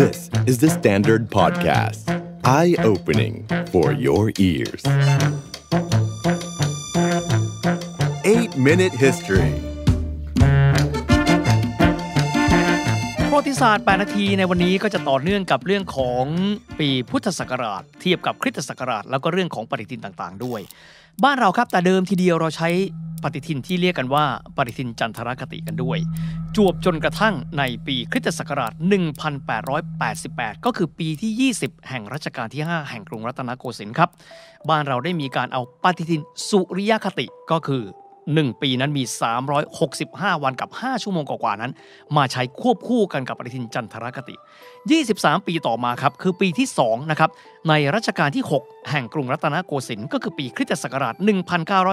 This is the Standard Podcast. Eye-opening for your ears. 8-Minute History. ประวัติศาสตร์8นาทีในวันนี้ก็จะต่อเนื่องกับเรื่องของปีพุทธศักราชเทียบกับคริสตศักราชแล้วก็เรื่องของปฏิทินต่างๆด้วยบ้านเราครับแต่เดิมทีเดียวเราใช้ปฏิทินที่เรียกกันว่าปฏิทินจันทรคติกันด้วยจวบจนกระทั่งในปีคริสตศักราช1888ก็คือปีที่20แห่งรัชกาลที่5แห่งกรุงรัตนโกสินทร์ครับบ้านเราได้มีการเอาปฏิทินสุริยคติก็คือ1ปีนั้นมี365วันกับ5ชั่วโมงกว่าๆนั้นมาใช้ควบคู่กันกับปฏิทินจันทรคติ23ปีต่อมาครับคือปีที่2นะครับในรัชกาลที่6แห่งกรุงรัตนโกสินทร์ก็คือปีคริสตศักราช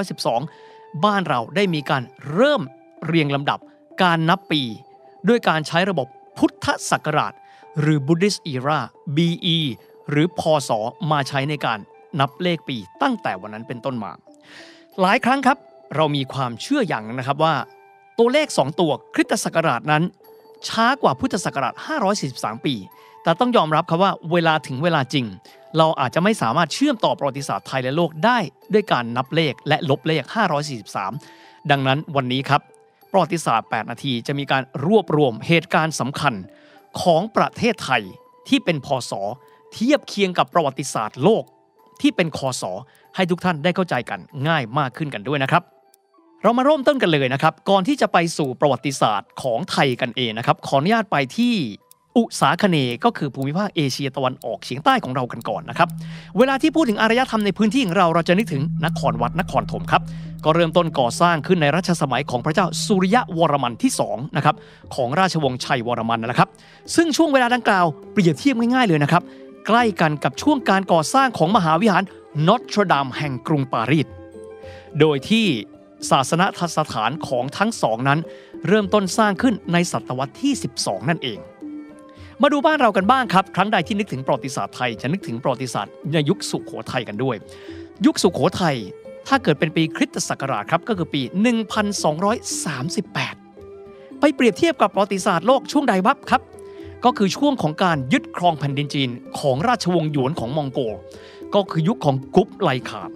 1912บ้านเราได้มีการเริ่มเรียงลำดับการนับปีด้วยการใช้ระบบพุทธศักราชหรือ Buddhist Era BE หรือพ.ศ.มาใช้ในการนับเลขปีตั้งแต่วันนั้นเป็นต้นมาหลายครั้งครับเรามีความเชื่ออย่างนึงนะครับว่าตัวเลข2ตัวคริสตศักราชนั้นช้ากว่าพุทธศักราช543ปีแต่ต้องยอมรับครับว่าเวลาถึงเวลาจริงเราอาจจะไม่สามารถเชื่อมต่อประวัติศาสตร์ไทยและโลกได้ด้วยการนับเลขและลบเลข543ดังนั้นวันนี้ครับประวัติศาสตร์8นาทีจะมีการรวบรวมเหตุการณ์สำคัญของประเทศไทยที่เป็นพ.ศ.เทียบเคียงกับประวัติศาสตร์โลกที่เป็นค.ศ.ให้ทุกท่านได้เข้าใจกันง่ายมากขึ้นกันด้วยนะครับเรามาเริ่มต้นกันเลยนะครับก่อนที่จะไปสู่ประวัติศาสตร์ของไทยกันเองนะครับขออนุญาตไปที่อุษาคเนย์ก็คือภูมิภาคเอเชียตะวันออกเฉียงใต้ของเรากันก่อนนะครับเวลาที่พูดถึงอารยธรรมในพื้นที่ของเราจะนึกถึงนครวัดนครธมครับก็เริ่มต้นก่อสร้างขึ้นในรัชสมัยของพระเจ้าสุริยะวรมันที่2นะครับของราชวงศ์ชัยวรมันนะครับซึ่งช่วงเวลาดังกล่าวเปรียบเทียบง่ายๆเลยนะครับใกล้กันกับช่วงการก่อสร้างของมหาวิหารนอตรดามแห่งกรุงปารีสโดยที่ศาสนสถานของทั้งสองนั้นเริ่มต้นสร้างขึ้นในศตวรรษที่12นั่นเองมาดูบ้านเรากันบ้างครับครั้งใดที่นึกถึงประวัติศาสตร์ไทยจะนึกถึงประวัติศาสตร์ในยุคสุโขทัยกันด้วยยุคสุโขทัยถ้าเกิดเป็นปีคริสตศักราชครับก็คือปี1238ไปเปรียบเทียบกับประวัติศาสตร์โลกช่วงใดบ้างครับก็คือช่วงของการยึดครองแผ่นดินจีนของราชวงศ์หยวนของมองโกลก็คือยุคของกุบไลข่าน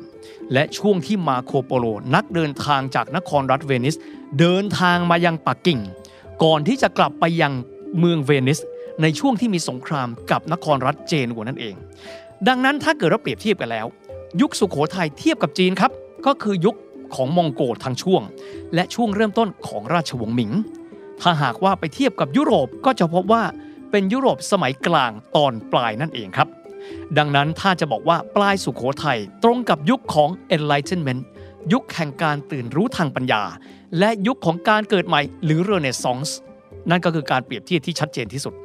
และช่วงที่มาโคโปโลนักเดินทางจากนครรัฐเวนิสเดินทางมายังปักกิ่งก่อนที่จะกลับไปยังเมืองเวนิสในช่วงที่มีสงครามกับนครรัฐเจนัวนั่นเองดังนั้นถ้าเกิดเราเปรียบเทียบกันแล้วยุคสุโขทัยเทียบกับจีนครับก็คือยุคของมองโกลทั้งช่วงและช่วงเริ่มต้นของราชวงศ์หมิงถ้าหากว่าไปเทียบกับยุโรปก็จะพบว่าเป็นยุโรปสมัยกลางตอนปลายนั่นเองครับดังนั้นถ้าจะบอกว่าปลายสุโขทัยตรงกับยุคของ Enlightenment ยุคแห่งการตื่นรู้ทางปัญญาและยุคของการเกิดใหม่หรือ Renaissance นั่นก็คือการเปรียบเทียบที่ชัดเจนที่สุด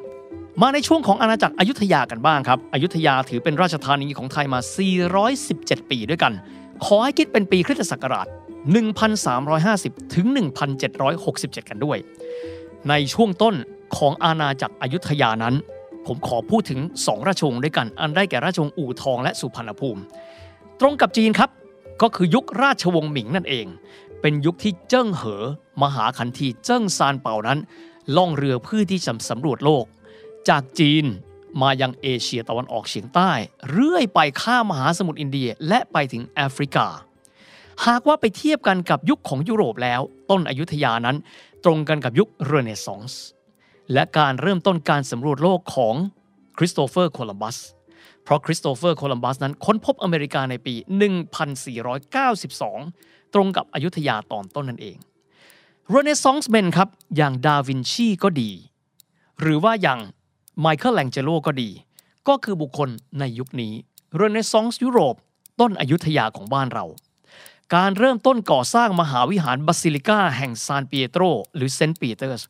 มาในช่วงของอาณาจักรอยุธยากันบ้างครับอยุธยาถือเป็นราชธานีของไทยมา417ปีด้วยกันขอให้คิดเป็นปีคริสตศักราช1350ถึง1767กันด้วยในช่วงต้นของอาณาจักรอยุธยานั้นผมขอพูดถึง2ราชวงศ์ด้วยกันอันได้แก่ราชวงศ์อู่ทองและสุพรรณภูมิตรงกับจีนครับก็คือยุคราชวงศ์หมิงนั่นเองเป็นยุคที่เจิ้งเหอมหาขันทีเจิ้งซานเป่านั้นล่องเรือเพื่อที่จะสำรวจโลกจากจีนมายังเอเชียตะวันออกเฉียงใต้เรื่อยไปข้ามมหาสมุทรอินเดียและไปถึงแอฟริกาหากว่าไปเทียบกันกับยุคของยุโรปแล้วต้นอยุธยานั้นตรงกันกับยุคเรเนซองส์และการเริ่มต้นการสำรวจโลกของคริสโตเฟอร์โคลัมบัสเพราะคริสโตเฟอร์โคลัมบัสนั้นค้นพบอเมริกาในปี 1492 ตรงกับอยุธยาตอนต้นนั่นเองเรเนซองส์เมนครับอย่างดาวินชีก็ดีหรือว่าอย่างไมเคิลแองเจโลก็ดีก็คือบุคคลในยุคนี้เรเนซองส์ยุโรปต้นอยุธยาของบ้านเราการเริ่มต้นก่อสร้างมหาวิหารบาซิลิก้าแห่งซานปิเอโตรหรือเซนต์ปีเตอร์ส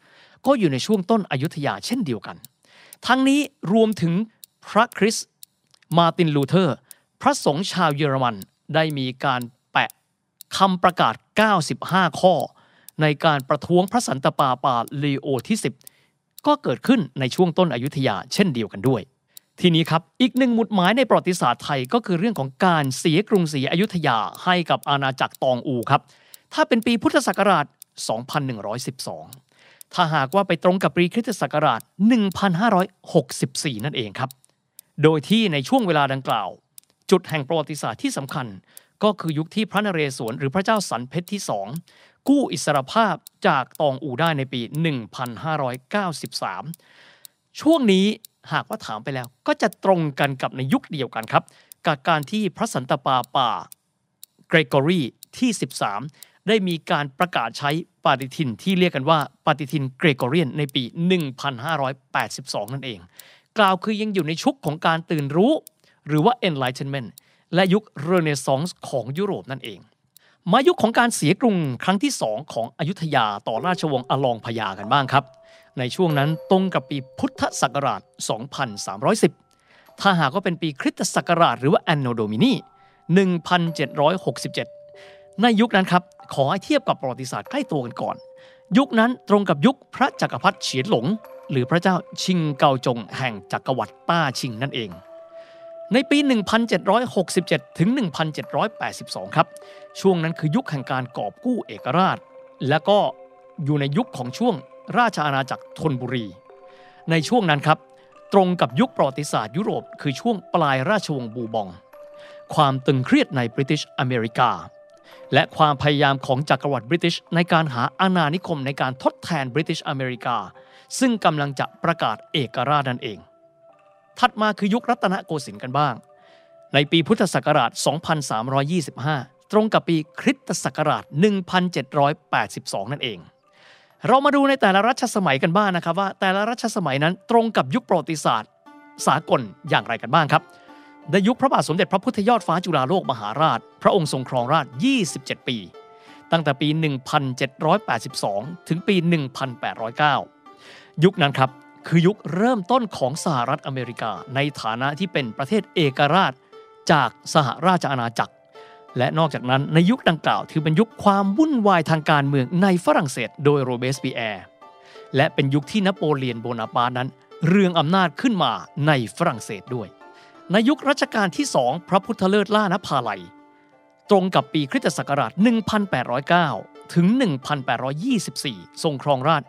ก็อยู่ในช่วงต้นอยุธยาเช่นเดียวกันทั้งนี้รวมถึงพระคริสต์มาร์ตินลูเทอร์พระสงฆ์ชาวเยอรมันได้มีการแปะคำประกาศ95ข้อในการประท้วงพระสันตะปาปาเลโอที่10ก็เกิดขึ้นในช่วงต้นอยุธยาเช่นเดียวกันด้วยทีนี้ครับอีกหนึ่งหมุดหมายในประวัติศาสตร์ไทยก็คือเรื่องของการเสียกรุงศรีอยุธยาให้กับอาณาจักรตองอูครับถ้าเป็นปีพุทธศักราช2112 ถ้าหากว่าไปตรงกับปีคริสตศักราช1564นั่นเองครับโดยที่ในช่วงเวลาดังกล่าวจุดแห่งประวัติศาสตร์ที่สำคัญก็คือยุคที่พระนเรศวรหรือพระเจ้าสันเพชรที่2กู้อิสรภาพจากตองอู่ได้ในปี1593ช่วงนี้หากว่าถามไปแล้วก็จะตรงกันกับในยุคเดียวกันครับกับการที่พระสันตะปาปาเกรกอรีที่13ได้มีการประกาศใช้ปฏิทินที่เรียกกันว่าปฏิทินเกรกอเรียนในปี1582นั่นเองกล่าวคือยังอยู่ในชุกของการตื่นรู้หรือว่า Enlightenment และยุคเรเนซองส์ของยุโรปนั่นเองมายุคของการเสียกรุงครั้งที่2ของอยุธยาต่อราชวงศ์อลองพญากันบ้างครับในช่วงนั้นตรงกับปีพุทธศักราช2310ถ้าหากว่าเป็นปีคริสตศักราชหรือว่า Anno Domini 1767ในยุคนั้นครับขอให้เทียบกับประวัติศาสตร์ใกล้ตัวกันก่อนยุคนั้นตรงกับยุคพระจักรพรรดิเฉียนหลงหรือพระเจ้าชิงเกาจงแห่งจักรวรรดิต้าชิงนั่นเองในปี1767ถึง1782ครับช่วงนั้นคือยุคแห่งการกอบกู้เอกราชและก็อยู่ในยุคของช่วงราชอาณาจักรธนบุรีในช่วงนั้นครับตรงกับยุคประวัติศาสตร์ยุโรปคือช่วงปลายราชวงศ์บูบองความตึงเครียดในบริติชอเมริกาและความพยายามของจักรวรรดิบริติชในการหาอาณานิคมในการทดแทนบริติชอเมริกาซึ่งกำลังจะประกาศเอกราชนั่นเองถัดมาคือยุครัตนโกสินทร์กันบ้างในปีพุทธศักราช2325ตรงกับปีคริสตศักราช1782นั่นเองเรามาดูในแต่ละรัชสมัยกันบ้างนะครับว่าแต่ละรัชสมัยนั้นตรงกับยุคประวัติศาสตร์สากลอย่างไรกันบ้างครับในยุคพระบาทสมเด็จพระพุทธยอดฟ้าจุฬาโลกมหาราชพระองค์ทรงครองราช27ปีตั้งแต่ปี1782ถึงปี1809ยุคนั้นครับคือยุคเริ่มต้นของสหรัฐอเมริกาในฐานะที่เป็นประเทศเอกราชจากสหราชอาณาจักรและนอกจากนั้นในยุคดังกล่าวถือเป็นยุคความวุ่นวายทางการเมืองในฝรั่งเศสโดยโรเบสปีแอร์และเป็นยุคที่นโปเลียนโบนาปาร์ตนั้นเรืองอำนาจขึ้นมาในฝรั่งเศสด้วยในยุครัชกาลที่2พระพุทธเลิศล่านภาลัยตรงกับปีคริสตศักราช1809ถึง1824ทรงครองราช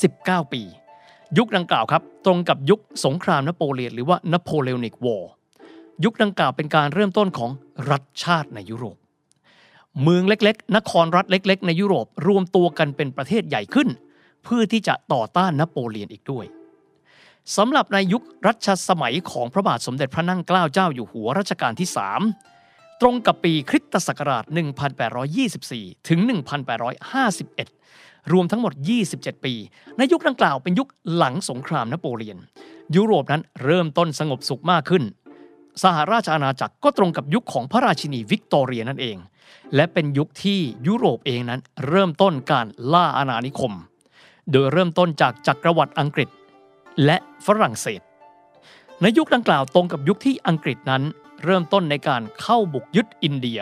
19ปียุคดังกล่าวครับตรงกับยุคสงครามนโปเลียนหรือว่านโปเลโอนิกวอร์ยุคดังกล่าวเป็นการเริ่มต้นของรัฐชาติในยุโรปเมืองเล็กๆนครรัฐเล็กๆในยุโรปรวมตัวกันเป็นประเทศใหญ่ขึ้นเพื่อที่จะต่อต้านนโปเลียนอีกด้วยสำหรับในยุครัชสมัยของพระบาทสมเด็จพระนั่งเกล้าเจ้าอยู่หัวรัชกาลที่3ตรงกับปีคริสตศักราช1824ถึง1851รวมทั้งหมด27ปีในยุคดังกล่าวเป็นยุคหลังสงครามนโปเลียนยุโรปนั้นเริ่มต้นสงบสุขมากขึ้นสหราชอาณาจักรก็ตรงกับยุคของพระราชินีวิกตอเรียนั่นเองและเป็นยุคที่ยุโรปเองนั้นเริ่มต้นการล่าอาณานิคมโดยเริ่มต้นจากจักรวรรดิอังกฤษและฝรั่งเศสในยุคดังกล่าวตรงกับยุคที่อังกฤษนั้นเริ่มต้นในการเข้าบุกยึดอินเดีย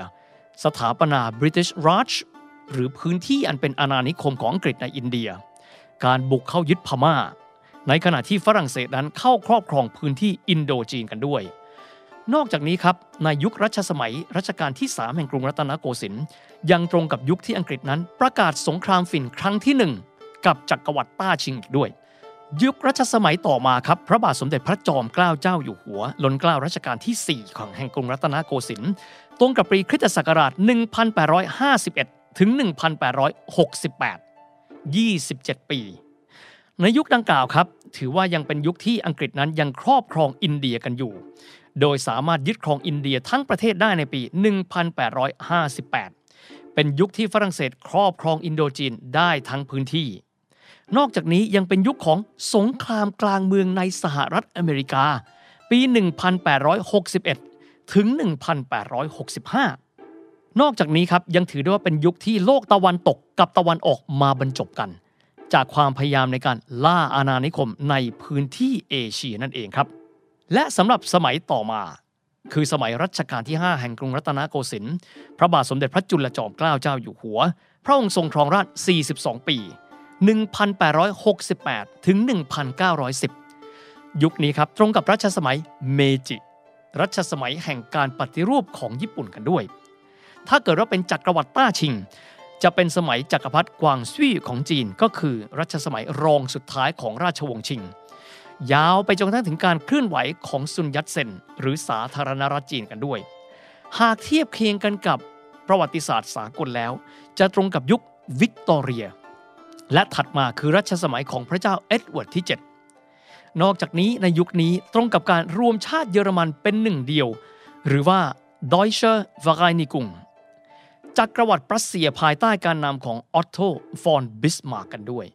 สถาปนา British Raj หรือพื้นที่อันเป็นอาณานิคมของอังกฤษในอินเดียการบุกเข้ายึดพม่าในขณะที่ฝรั่งเศสนั้นเข้าครอบครองพื้นที่อินโดจีนกันด้วยนอกจากนี้ครับในยุครัชสมัยรัชกาลที่3แห่งกรุงรัตนโกสินทร์ยังตรงกับยุคที่อังกฤษนั้นประกาศสงครามฝิ่นครั้งที่1กับจักรวรรดิต้าชิงอีกด้วยยุครัชสมัยต่อมาครับพระบาทสมเด็จพระจอมเกล้าเจ้าอยู่หัวล้นเกล้ารัชกาลที่4ของแห่งกรุงรัตนโกสินทร์ตรงกับปีคริสตศักราช1851ถึง1868 27ปีในยุคดังกล่าวครับถือว่ายังเป็นยุคที่อังกฤษนั้นยังครอบครองอินเดียกันอยู่โดยสามารถยึดครองอินเดียทั้งประเทศได้ในปี1858เป็นยุคที่ฝรั่งเศสครอบครองอินโดจีนได้ทั้งพื้นที่นอกจากนี้ยังเป็นยุคของสงครามกลางเมืองในสหรัฐอเมริกาปี1861ถึง1865นอกจากนี้ครับยังถือได้ว่าเป็นยุคที่โลกตะวันตกกับตะวันออกมาบรรจบกันจากความพยายามในการล่าอาณานิคมในพื้นที่เอเชียนั่นเองครับและสำหรับสมัยต่อมาคือสมัยรัชกาลที่5แห่งกรุงรัตนโกสินทร์พระบาทสมเด็จพระจุลจอมเกล้าเจ้าอยู่หัวพระองค์ทรงครองราช42ปี1868ถึง1910ยุคนี้ครับตรงกับรัชสมัยเมจิรัชสมัยแห่งการปฏิรูปของญี่ปุ่นกันด้วยถ้าเกิดว่าเป็นจักรวรรดิต้าชิง จะเป็นสมัยจักรพรรดิกวางซุยของจีนก็คือรัชสมัยรองสุดท้ายของราชวงศ์ชิงยาวไปจนกระทั่งถึงการเคลื่อนไหวของซุนยัตเซนหรือสาธารณรัฐจีนกันด้วยหากเทียบเคียงกันกับประวัติศาสตร์สากลแล้วจะตรงกับยุควิกตอเรียและถัดมาคือรัชสมัยของพระเจ้าเอ็ดเวิร์ดที่ 7นอกจากนี้ในยุคนี้ตรงกับการรวมชาติเยอรมันเป็นหนึ่งเดียวหรือว่า Deutsche Vereinigung จากจักรวรรดิปรัสเซียภายใต้การนำของออตโตฟอนบิสมาร์กกันด้วย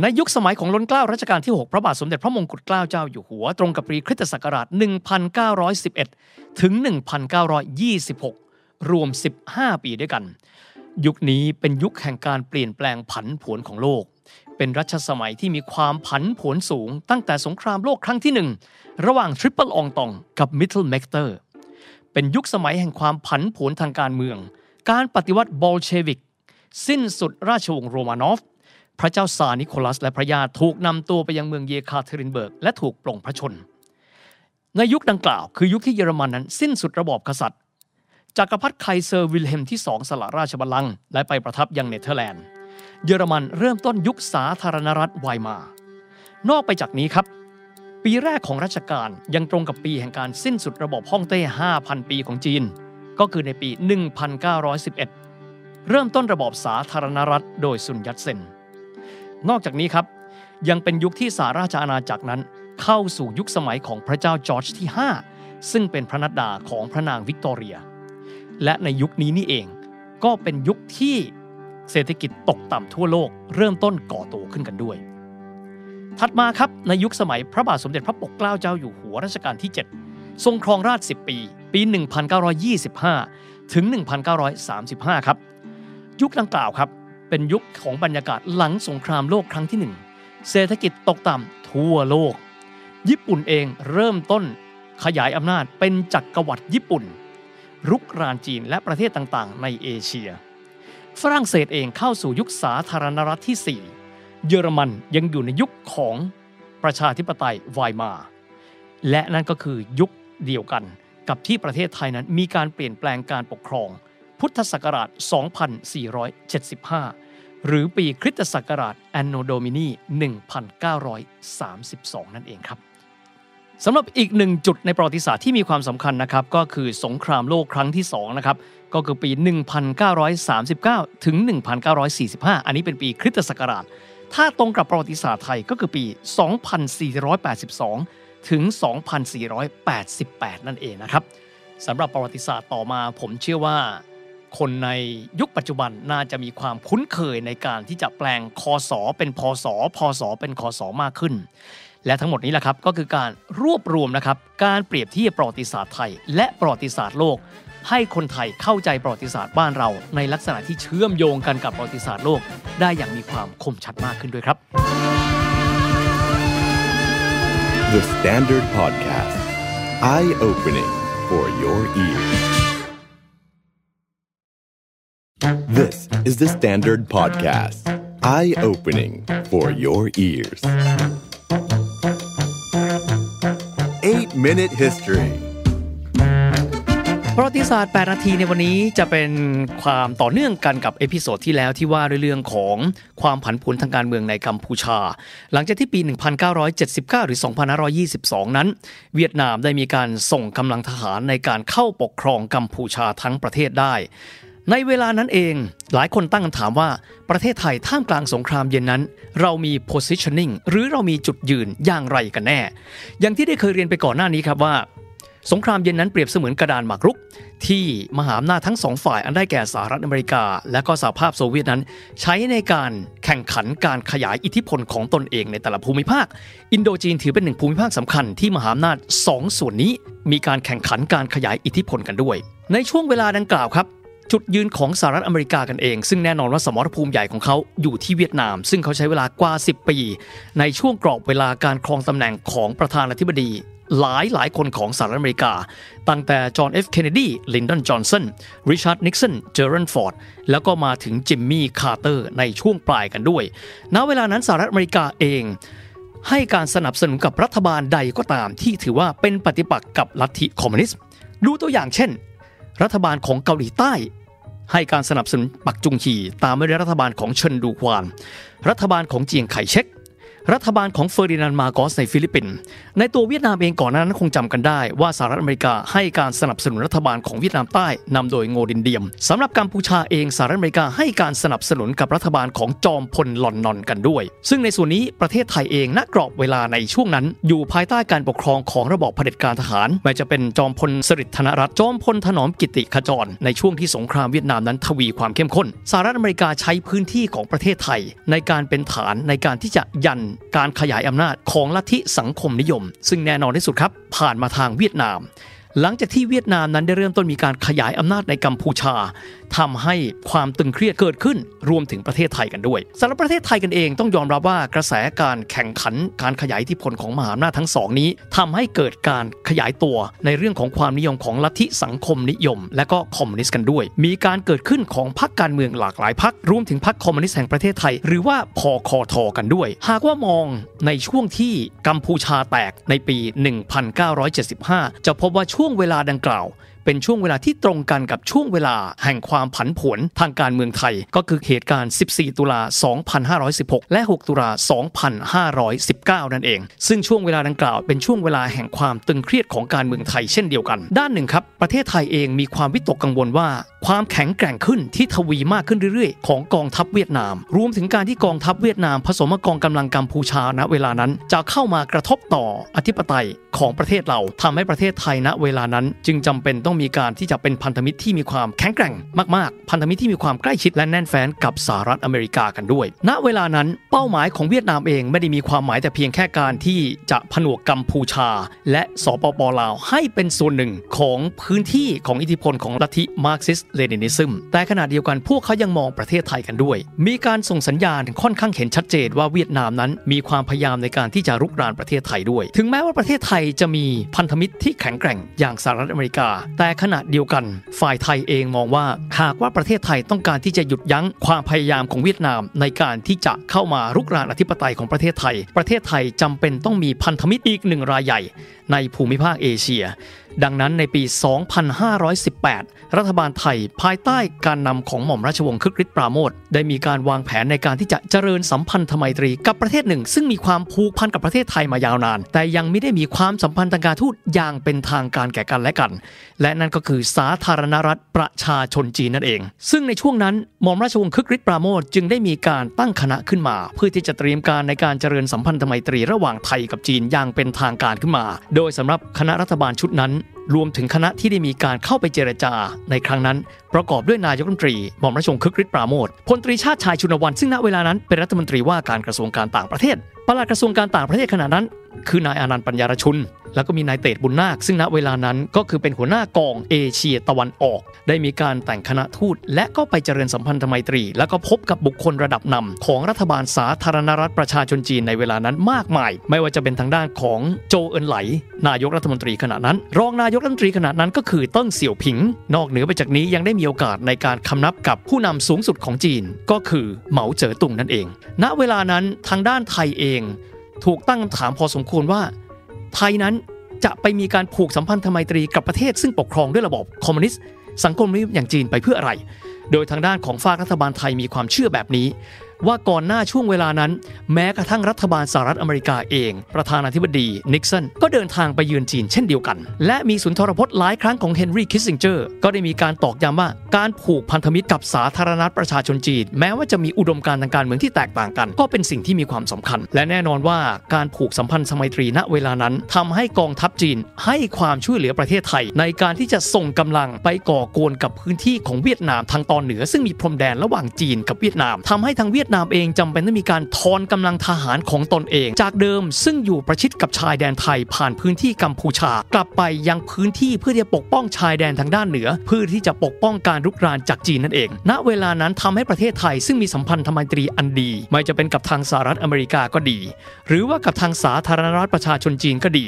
ในยุคสมัยของล้นเกล้ารัชกาลที่6พระบาทสมเด็จพระมงกุฎเกล้าเจ้าอยู่หัวตรงกับปีคริสตศักราช1911ถึง1926รวม15ปีด้วยกันยุคนี้เป็นยุคแห่งการเปลี่ยนแปลงผันผวนของโลกเป็นรัชสมัยที่มีความผันผวนสูงตั้งแต่สงครามโลกครั้งที่1ระหว่างทริปเปิลอองตองกับมิดเดิลเมกเตอร์เป็นยุคสมัยแห่งความผันผวนทางการเมืองการปฏิวัติบอลเชวิกสิ้นสุดราชวงศ์โรมานอฟพระเจ้าซาร์นิโคลัสและพระญาติถูกนำตัวไปยังเมืองเยคาเทรินเบิร์กและถูกปลงพระชนในยุคดังกล่าวคือยุคที่เยอรมันนั้นสิ้นสุดระบอบกษัตริย์จักรพรรดิไคเซอร์วิลเฮมที่2สละราชบัลลังก์และไปประทับยังเนเธอร์แลนด์เยอรมันเริ่มต้นยุคสาธารณรัฐไวมารนอกไปจากนี้ครับปีแรกของรัชกาลยังตรงกับปีแห่งการสิ้นสุดระบอบฮ่องเต้ 5,000 ปีของจีนก็คือในปี 1911 เริ่มต้นระบอบสาธารณรัฐโดยซุนยัตเซนนอกจากนี้ครับยังเป็นยุคที่สหราชอาณาจักรนั้นเข้าสู่ยุคสมัยของพระเจ้าจอร์จที่5ซึ่งเป็นพระนัดดาของพระนางวิกตอเรียและในยุคนี้นี่เองก็เป็นยุคที่เศรษฐกิจตกต่ำทั่วโลกเริ่มต้นก่อตัวขึ้นกันด้วยถัดมาครับในยุคสมัยพระบาทสมเด็จพระปกเกล้าเจ้าอยู่หัวรัชกาลที่7ทรงครองราช10ปีปี1925ถึง1935ครับยุคดังกล่าวครับเป็นยุคของบรรยากาศหลังสงครามโลกครั้งที่1เศรษฐกิจตกต่ำทั่วโลกญี่ปุ่นเองเริ่มต้นขยายอำนาจเป็นจักรวรรดิญี่ปุ่นรุกรานจีนและประเทศต่างๆในเอเชียฝรั่งเศสเองเข้าสู่ยุคสาธารณรัฐที่4เยอรมันยังอยู่ในยุคของประชาธิปไตยไวมาร์และนั่นก็คือยุคเดียวกันกับที่ประเทศไทยนั้นมีการเปลี่ยนแปลงการปกครองพุทธศักราช2475หรือปีคริสตศักราช Anno Domini 1932นั่นเองครับสำหรับอีกหนึ่งจุดในประวัติศาสตร์ที่มีความสำคัญนะครับก็คือสงครามโลกครั้งที่2นะครับก็คือปี1939ถึง1945อันนี้เป็นปีคริสตศักราชถ้าตรงกับประวัติศาสตร์ไทยก็คือปี2482ถึง2488นั่นเองนะครับสำหรับประวัติศาสตร์ต่อมาผมเชื่อว่าคนในยุคปัจจุบันน่าจะมีความคุ้นเคยในการที่จะแปลงคศเป็นพศพศเป็นคศมากขึ้นและทั้งหมดนี้แหละครับก็คือการรวบรวมนะครับการเปรียบเทียบประวัติศาสตร์ไทยและประวัติศาสตร์โลกให้คนไทยเข้าใจประวัติศาสตร์บ้านเราในลักษณะที่เชื่อมโยงกันกับประวัติศาสตร์โลกได้อย่างมีความคมชัดมากขึ้นด้วยครับ The Standard Podcast Eye-opening for your ears This is the Standard Podcast Eye-opening for your ears8-Minute History ประวัติศาสตร์8นาทีในวันนี้จะเป็นความต่อเนื่องกันกับเอพิโซดที่แล้วที่ว่าด้วยเรื่องของความผันผวนทางการเมืองในกัมพูชาหลังจากที่ปี1979หรือ2522นั้นเวียดนามได้มีการส่งกำลังทหารในการเข้าปกครองกัมพูชาทั้งประเทศได้ในเวลานั้นเองหลายคนตั้งคำถามว่าประเทศไทยท่ามกลางสงครามเย็นนั้นเรามี positioning หรือเรามีจุดยืนอย่างไรกันแน่อย่างที่ได้เคยเรียนไปก่อนหน้านี้ครับว่าสงครามเย็นนั้นเปรียบเสมือนกระดานหมากรุกที่มหาอำนาจทั้งสองฝ่ายอันได้แก่สหรัฐอเมริกาและก็สหภาพโซเวียตนั้นใช้ในการแข่งขันการขยายอิทธิพลของตนเองในแต่ละภูมิภาคอินโดจีนถือเป็นหนึ่งภูมิภาคสำคัญที่มหาอำนาจสองส่วนนี้มีการแข่งขันการขยายอิทธิพลกันด้วยในช่วงเวลาดังกล่าวครับจุดยืนของสหรัฐอเมริกากันเองซึ่งแน่นอนว่าสมรภูมิใหญ่ของเขาอยู่ที่เวียดนามซึ่งเขาใช้เวลากว่า10ปีในช่วงกรอบเวลาการครองตำแหน่งของประธานาธิบดีหลายคนของสหรัฐอเมริกาตั้งแต่จอห์น เอฟ เคนเนดี ลินดอน จอห์นสัน ริชาร์ด นิกสัน เจอรัลด์ ฟอร์ดแล้วก็มาถึงจิมมี่ คาร์เตอร์ในช่วงปลายกันด้วยณเวลานั้นสหรัฐอเมริกาเองให้การสนับสนุนกับรัฐบาลใดก็ตามที่ถือว่าเป็นปฏิปักษ์กับลัทธิคอมมิวนิสต์ดูตัวอย่างเช่นรัฐบาลของเกาหลีใต้ ให้การสนับสนุนปักจุงฮีตามมาด้วยรัฐบาลของเฉินดูควานรัฐบาลของเจียงไคเชกรัฐบาลของเฟอร์ดินานด์มาโกสในฟิลิปปินส์ในตัวเวียดนามเองก่อนหน้านั้นคงจำกันได้ว่าสหรัฐอเมริกาให้การสนับสนุนรัฐบาลของเวียดนามใต้นำโดยโงดินเดียมสำหรับกัมพูชาเองสหรัฐอเมริกาให้การสนับสนุนกับรัฐบาลของจอมพลลอนนอนกันด้วยซึ่งในส่วนนี้ประเทศไทยเองณกรอบเวลาในช่วงนั้นอยู่ภายใต้การปกครองของระบอบเผด็จการทหารไม่ว่าจะเป็นจอมพลสฤษดิ์ธนรัตน์จอมพลถนอมกิติขจรในช่วงที่สงครามเวียดนามนั้นทวีความเข้มข้นสหรัฐอเมริกาใช้พื้นที่ของประเทศไทยในการเป็นฐานในการที่จะยันการขยายอำนาจของลัทธิสังคมนิยมซึ่งแน่นอนที่สุดครับผ่านมาทางเวียดนามหลังจากที่เวียดนามนั้นได้เริ่มต้นมีการขยายอำนาจในกัมพูชาทำให้ความตึงเครียดเกิดขึ้นรวมถึงประเทศไทยกันด้วยสำหรับประเทศไทยกันเองต้องยอมรับว่ากระแสการแข่งขันการขยายอิทธิพลของมหาอำนาจทั้งสองนี้ทำให้เกิดการขยายตัวในเรื่องของความนิยมของลัทธิสังคมนิยมและก็คอมมิวนิสต์กันด้วยมีการเกิดขึ้นของพรรคการเมืองหลากหลายพรรครวมถึงพรรคคอมมิวนิสต์แห่งประเทศไทยหรือว่าพคท.กันด้วยหากว่ามองในช่วงที่กัมพูชาแตกในปี 1975 จะพบว่าช่วงเวลาดังกล่าวเป็นช่วงเวลาที่ตรงกันกับช่วงเวลาแห่งความผันผวนทางการเมืองไทยก็คือเหตุการณ์14ตุลา2516และ6ตุลา2519นั่นเองซึ่งช่วงเวลาดังกล่าวเป็นช่วงเวลาแห่งความตึงเครียดของการเมืองไทยเช่นเดียวกันด้านหนึ่งครับประเทศไทยเองมีความวิตกกังวลว่าความแข็งแกร่งขึ้นที่ทวีมากขึ้นเรื่อยๆของกองทัพเวียดนามรวมถึงการที่กองทัพเวียดนามผสมกับกองกำลังกัมพูชาณเวลานั้นจะเข้ามากระทบต่ออธิปไตยของประเทศเราทำให้ประเทศไทยณเวลานั้นจึงจำเป็นต้องมีการที่จะเป็นพันธมิตรที่มีความแข็งแกร่งมากๆพันธมิตรที่มีความใกล้ชิดและแน่นแฟ้นกับสหรัฐอเมริกากันด้วยณเวลานั้นเป้าหมายของเวียดนามเองไม่ได้มีความหมายแต่เพียงแค่การที่จะผนวกกัมพูชาและสปป.ลาวให้เป็นส่วนหนึ่งของพื้นที่ของอิทธิพลของลัทธิมาร์กซิสต์เลนินิซึมแต่ขณะเดียวกันพวกเขายังมองประเทศไทยกันด้วยมีการส่งสัญญาณค่อนข้างเห็นชัดเจนว่าเวียดนามนั้นมีความพยายามในการที่จะรุกรานประเทศไทยด้วยถึงแม้ว่าประเทศไทยจะมีพันธมิตรที่แข็งแกร่งอย่างสหรัฐอเมริกาแต่ขณะเดียวกันฝ่ายไทยเองมองว่าหากว่าประเทศไทยต้องการที่จะหยุดยั้งความพยายามของเวียดนามในการที่จะเข้ามารุกรานอธิปไตยของประเทศไทยประเทศไทยจำเป็นต้องมีพันธมิตรอีกหนึ่งรายใหญ่ในภูมิภาคเอเชียดังนั้นในปี 2518 รัฐบาลไทยภายใต้การนำของหม่อมราชวงศ์คึกฤทธิ์ปราโมชได้มีการวางแผนในการที่จะเจริญสัมพันธไมตรีกับประเทศหนึ่งซึ่งมีความผูกพันกับประเทศไทยมายาวนานแต่ยังไม่ได้มีความสัมพันธ์ทางการทูตอย่างเป็นทางการแก่กันและกันและนั่นก็คือสาธารณรัฐประชาชนจีนนั่นเองซึ่งในช่วงนั้นหม่อมราชวงศ์คึกฤทธิ์ปราโมชจึงได้มีการตั้งคณะขึ้นมาเพื่อที่จะเตรียมการในการเจริญสัมพันธไมตรีระหว่างไทยกับจีนอย่างเป็นทางการขึ้นมาโดยสำหรับคณะรัฐบาลชุดนั้นรวมถึงคณะที่ได้มีการเข้าไปเจรจาในครั้งนั้นประกอบด้วยนายกรัฐมนตรีหม่อมราชวงศ์คึกฤทธิ์ปราโมชพลตรีชาติชายชุณวรรณซึ่งณเวลานั้นเป็นรัฐมนตรีว่าการกระทรวงการต่างประเทศปลัดกระทรวงการต่างประเทศขณะนั้นคือนายอานันต์ปัญญารชุนแล้วก็มีนายเตชบุญนาคซึ่งณเวลานั้นก็คือเป็นหัวหน้ากองเอเชียตะวันออกได้มีการแต่งคณะทูตและก็ไปเจริญสัมพันธไมตรีแล้วก็พบกับบุคคลระดับนำของรัฐบาลสาธารณรัฐประชาชนจีนในเวลานั้นมากมายไม่ว่าจะเป็นทางด้านของโจเอินไหลนายกรัฐมนตรีขณะนั้นรองนายกรัฐมนตรีขณะนั้นก็คือเติ้งเสี่ยวผิงนอกเหนือไปจากนี้ยังได้มีโอกาสในการคำนับกับผู้นำสูงสุดของจีนก็คือเหมาเจ๋อตุงนั่นเองณเวลานั้นทางด้านไทยเองถูกตั้งคำถามพอสมควรว่าไทยนั้นจะไปมีการผูกสัมพันธไมตรีกับประเทศซึ่งปกครองด้วยระบอบคอมมิวนิสต์สังคมนิยมอย่างจีนไปเพื่ออะไรโดยทางด้านของฝ่ายรัฐบาลไทยมีความเชื่อแบบนี้ว่าก่อนหน้าช่วงเวลานั้นแม้กระทั่งรัฐบาลสหรัฐอเมริกาเองประธานาธิบดีนิกสันก็เดินทางไปเยือนจีนเช่นเดียวกันและมีสุนทรพจน์หลายครั้งของเฮนรี่คิสซิงเจอร์ก็ได้มีการตอกย้ำว่าการผูกพันธมิตรกับสาธารณรัฐประชาชนจีนแม้ว่าจะมีอุดมการณ์ทางการเมืองที่แตกต่างกันก็เป็นสิ่งที่มีความสำคัญและแน่นอนว่าการผูกสัมพันธ์สมัยตรีณเวลานั้นทำให้กองทัพจีนให้ความช่วยเหลือประเทศไทยในการที่จะส่งกำลังไปก่อกวนกับพื้นที่ของเวียดนามทางตอนเหนือซึ่งมีพรมแดนระหว่างจีนกับเวียดนามทำให้ทางเวียดนามเองจำเป็นต้องมีการถอนกำลังทหารของตนเองจากเดิมซึ่งอยู่ประชิดกับชายแดนไทยผ่านพื้นที่กัมพูชากลับไปยังพื้นที่เพื่อที่จะปกป้องชายแดนทางด้านเหนือเพื่อที่จะปกป้องการรุกรานจากจีนนั่นเองณเวลานั้นทำให้ประเทศไทยซึ่งมีสัมพันธไมตรีอันดีไม่จะเป็นกับทางสหรัฐอเมริกาก็ดีหรือว่ากับทางสาธารณรัฐประชาชนจีนก็ดี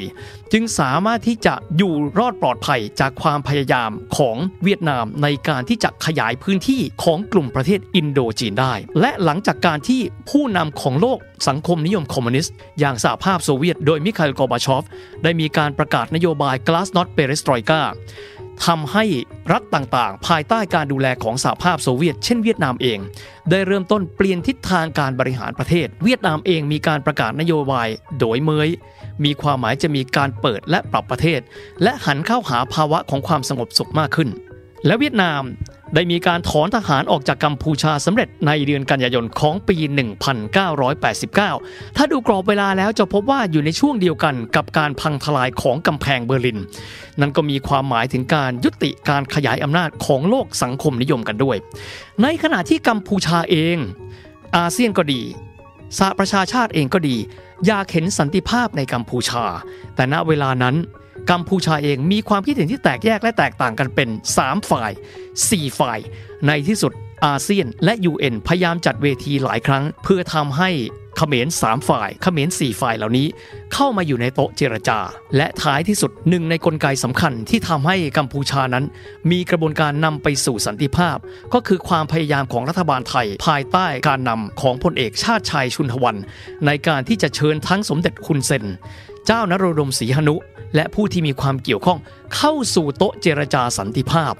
จึงสามารถที่จะอยู่รอดปลอดภัยจากความพยายามของเวียดนามในการที่จะขยายพื้นที่ของกลุ่มประเทศอินโดจีนได้และหลังจากการที่ผู้นำของโลกสังคมนิยมคอมมิวนิสต์อย่างสหภาพโซเวียตโดยมิคาอิล กอร์บาชอฟได้มีการประกาศนโยบาย Glasnost Perestroika ทำให้รัฐต่างๆภายใต้การดูแลของสหภาพโซเวียตเช่นเวียดนามเองได้เริ่มต้นเปลี่ยนทิศทางการบริหารประเทศเวียดนามเองมีการประกาศนโยบายโดยเมยมีความหมายจะมีการเปิดและปรับประเทศและหันเข้าหาภาวะของความสงบสุขมากขึ้นและเวียดนามได้มีการถอนทหารออกจากกัมพูชาสำเร็จในเดือนกันยายนของปี 1989 ถ้าดูกรอบเวลาแล้วจะพบว่าอยู่ในช่วงเดียวกันกับการพังทลายของกำแพงเบอร์ลินนั่นก็มีความหมายถึงการยุติการขยายอำนาจของโลกสังคมนิยมกันด้วยในขณะที่กัมพูชาเองอาเซียนก็ดีสหประชาชาติเองก็ดีอยากเห็นสันติภาพในกัมพูชาแต่ณเวลานั้นกัมพูชาเองมีความคิดเห็นที่แตกแยกและแตกต่างกันเป็น3ฝ่าย4ฝ่ายในที่สุดอาเซียนและ UN พยายามจัดเวทีหลายครั้งเพื่อทำให้เขมร3ฝ่ายเขมร4ฝ่ายเหล่านี้เข้ามาอยู่ในโต๊ะเจรจาและท้ายที่สุดหนึ่งในกลไกสำคัญที่ทำให้กัมพูชานั้นมีกระบวนการนำไปสู่สันติภาพก็คือความพยายามของรัฐบาลไทยภายใต้การนำของพลเอกชาติชายชุนทวันในการที่จะเชิญทั้งสมเด็จฮุนเซนเจ้านโรดมศรีหนุและผู้ที่มีความเกี่ยวข้องเข้าสู่โต๊ะเจรจาสันติภาพ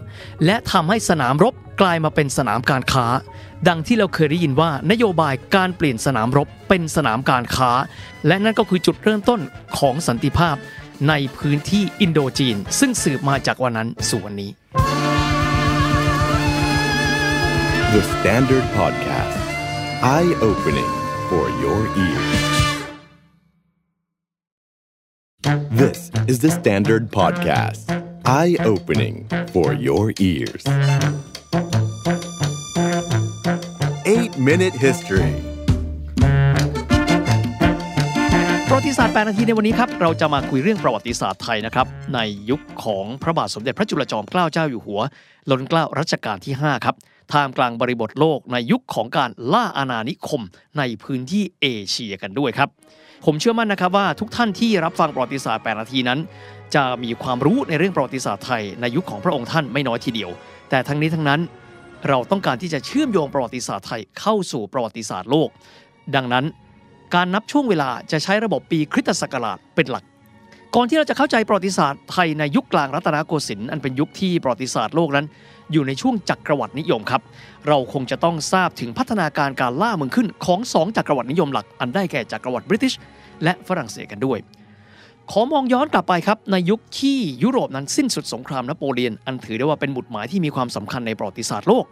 และทำให้สนามรบกลายมาเป็นสนามการค้าดังที่เราเคยได้ยินว่านโยบายการเปลี่ยนสนามรบเป็นสนามการค้าและนั่นก็คือจุดเริ่มต้นของสันติภาพในพื้นที่อินโดจีนซึ่งสืบมาจากวันนั้นสู่วันนี้ The Standard Podcast Eye-opening for your ears This is the Standard Podcast. Eye-opening for your ears. 8-Minute History. ประวัติศาสตร์8 นาทีในวันนี้ครับเราจะมาคุยเรื่องประวัติศาสตร์ไทยนะครับในยุคของพระบาทสมเด็จพระจุลจอมเกล้าเจ้าอยู่หัวรัชกาลที่ 9 รัชกาลที่ 5 ครับท่ามกลางบริบทโลกในยุคของการล่าอาณานิคมในพื้นที่เอเชียกันด้วยครับผมเชื่อมั่นนะครับว่าทุกท่านที่รับฟังประวัติศาสตร์8 นาทีนั้นจะมีความรู้ในเรื่องประวัติศาสตร์ไทยในยุคของพระองค์ท่านไม่น้อยทีเดียวแต่ทั้งนี้ทั้งนั้นเราต้องการที่จะเชื่อมโยงประวัติศาสตร์ไทยเข้าสู่ประวัติศาสตร์โลกดังนั้นการนับช่วงเวลาจะใช้ระบบปีคริสตศักราชเป็นหลักก่อนที่เราจะเข้าใจประวัติศาสตร์ไทยในยุคกลางรัตนโกสินทร์อันเป็นยุคที่ประวัติศาสตร์โลกนั้นอยู่ในช่วงจักรวรรดินิยมครับเราคงจะต้องทราบถึงพัฒนาการการล่าเมืองขึ้นของ2จักรวรรดินิยมหลักอันได้แก่จักรวรรดิบริติชและฝรั่งเศสกันด้วยขอมองย้อนกลับไปครับในยุคที่ยุโรปนั้นสิ้นสุดสงครามนโปเลียนอันถือได้ว่าเป็นหมุดหมายที่มีความสำคัญในประวัติศาสตร์โลก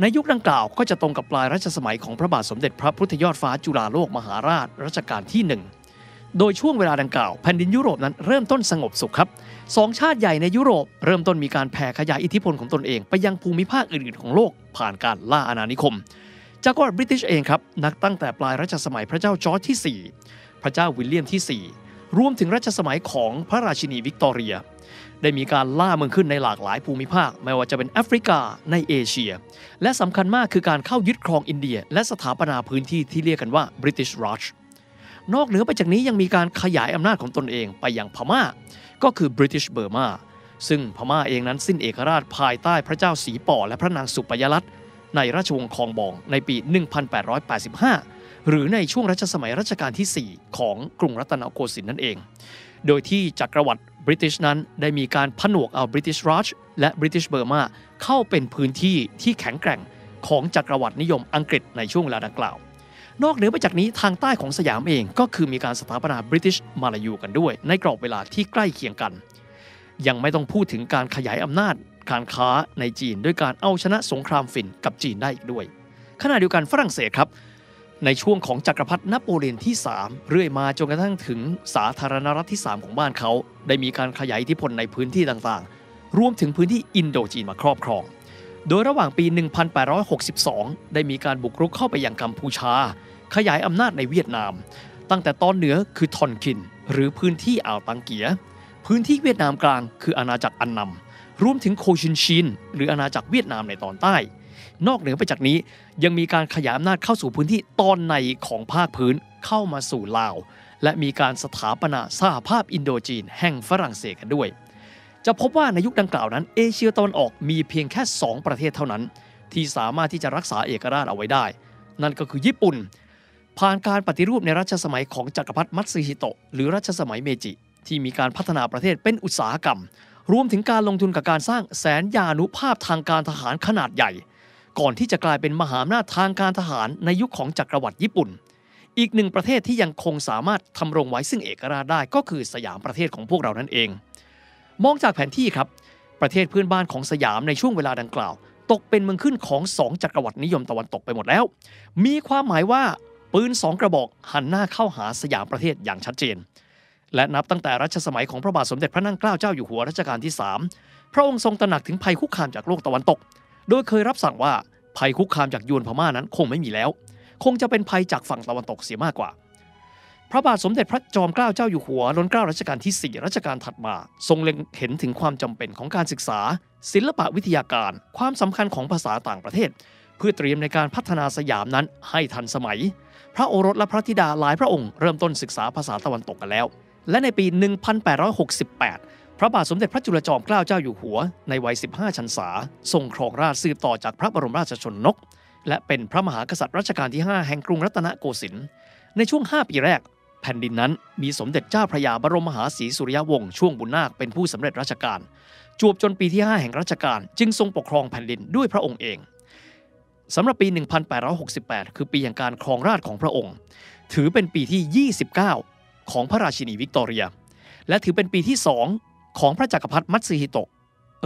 ในยุคดังกล่าวก็จะตรงกับปลายรัชสมัยของพระบาทสมเด็จพระพุทธยอดฟ้าจุฬาโลกมหาราชรัชกาลที่1โดยช่วงเวลาดังกล่าวแผ่นดินยุโรปนั้นเริ่มต้นสงบสุขครับสองชาติใหญ่ในยุโรปเริ่มต้นมีการแผ่ขยายอิทธิพลของตนเองไปยังภูมิภาคอื่นๆของโลกผ่านการล่าอาณานิคมจักรวรรดิบริติชเองครับนับตั้งแต่ปลายรัชสมัยพระเจ้าจอร์จที่4พระเจ้าวิลเลียมที่4รวมถึงรัชสมัยของพระราชินีวิกตอเรียได้มีการล่าเมืองขึ้นในหลากหลายภูมิภาคไม่ว่าจะเป็นแอฟริกาในเอเชียและสำคัญมากคือการเข้ายึดครองอินเดียและสถาปนาพื้นที่ที่เรียกกันว่า British Rajนอกเหนือไปจากนี้ยังมีการขยายอำนาจของตนเองไปยังพม่าก็คือ British Burma ซึ่งพม่าเองนั้นสิ้นเอกราชภายใต้พระเจ้าสีป่อและพระนางสุปยลัตน์ในราชวงศ์คองบองในปี 1885 หรือในช่วงรัชสมัยรัชกาลที่ 4 ของกรุงรัตนโกสินทร์นั่นเองโดยที่จักรวรรดิ British นั้นได้มีการผนวกเอา British Raj และ British Burma เข้าเป็นพื้นที่ที่แข็งแกร่งของจักรวรรดินิยมอังกฤษในช่วงเวลาดังกล่าวนอกเหนือไปจากนี้ทางใต้ของสยามเองก็คือมีการสถาปนาบริติชมาลายูกันด้วยในกรอบเวลาที่ใกล้เคียงกันยังไม่ต้องพูดถึงการขยายอำนาจการค้าในจีนด้วยการเอาชนะสงครามฝิ่นกับจีนได้อีกด้วยขณะเดียวกันฝรั่งเศสครับในช่วงของจักรพรรดินโปเลียนที่3เรื่อยมาจนกระทั่งถึงสาธารณรัฐที่3ของบ้านเขาได้มีการขยายอิทธิพลในพื้นที่ต่างๆรวมถึงพื้นที่อินโดจีนมาครอบครองโดยระหว่างปี 1862 ได้มีการบุกรุกเข้าไปยังกัมพูชาขยายอำนาจในเวียดนามตั้งแต่ตอนเหนือคือทอนคินหรือพื้นที่อ่าวตังเกียพื้นที่เวียดนามกลางคืออาณาจักรอันนำรวมถึงโคชินชินหรืออาณาจักรเวียดนามในตอนใต้นอกเหนือไปจากนี้ยังมีการขยายอำนาจเข้าสู่พื้นที่ตอนในของภาคพื้นเข้ามาสู่ลาวและมีการสถาปนาสหภาพอินโดจีนแห่งฝรั่งเศสกันด้วยจะพบว่าในยุคดังกล่าวนั้นเอเชียตะวันออกมีเพียงแค่2ประเทศเท่านั้นที่สามารถที่จะรักษาเอกราชเอาไว้ได้นั่นก็คือญี่ปุ่นผ่านการปฏิรูปในรัชสมัยของจักรพรรดิมัตสึฮิโตะหรือรัชสมัยเมจิที่มีการพัฒนาประเทศเป็นอุตสาหกรรม รวมถึงการลงทุนกับการสร้างแสนยานุภาพทางการทหารขนาดใหญ่ก่อนที่จะกลายเป็นมหาอำนาจทางการทหารในยุคของจักรวรรดิญี่ปุ่นอีกหนึ่งประเทศที่ยังคงสามารถทำรงไว้ซึ่งเอกราชได้ก็คือสยามประเทศของพวกเรานั่นเองมองจากแผนที่ครับประเทศเพื่อนบ้านของสยามในช่วงเวลาดังกล่าวตกเป็นเมืองขึ้นของ2จักรวรรดินิยมตะวันตกไปหมดแล้วมีความหมายว่าปืน2กระบอกหันหน้าเข้าหาสยามประเทศอย่างชัดเจนและนับตั้งแต่รัชสมัยของพระบาทสมเด็จพระนั่งเกล้าเจ้าอยู่หัวรัชกาลที่3พระองค์ทรงตระหนักถึงภัยคุกคามจากโลกตะวันตกโดยเคยรับสั่งว่าภัยคุกคามจากยวนพม่านั้นคงไม่มีแล้วคงจะเป็นภัยจากฝั่งตะวันตกเสียมากกว่าพระบาทสมเด็จพระจอมเกล้าเจ้าอยู่หัวล้นเกล้ารัชกาลที่4รัชกาลถัดมาทรงเล็งเห็นถึงความจำเป็นของการศึกษาศิลปวิทยาการความสำคัญของภาษาต่างประเทศเพื่อเตรียมในการพัฒนาสยามนั้นให้ทันสมัยพระโอรสและพระธิดาหลายพระองค์เริ่มต้นศึกษาภาษาตะวันตกกันแล้วและในปี 1868 พระบาทสมเด็จพระจุลจอมเกล้าเจ้าอยู่หัวในวัย 15 พรรษาทรงครองราชย์สืบต่อจากพระบรมราชชนกและเป็นพระมหากษัตริย์รัชกาลที่ 5 แห่งกรุงรัตนโกสินทร์ในช่วง 5 ปีแรกแผ่นดินนั้นมีสมเด็จเจ้าพระยาบรมมหาศรีสุริยวงศ์ช่วงบุญนาคเป็นผู้สำเร็จราชการจวบจนปีที่ 5 แห่งรัชกาลจึงทรงปกครองแผ่นดินด้วยพระองค์เองสำหรับปี 1868 คือปีแห่งการครองราชย์ของพระองค์ถือเป็นปีที่ 29ของพระราชินีวิกตอเรียและถือเป็นปีที่2ของพระจักรพรรดิมัตสึฮิโตะ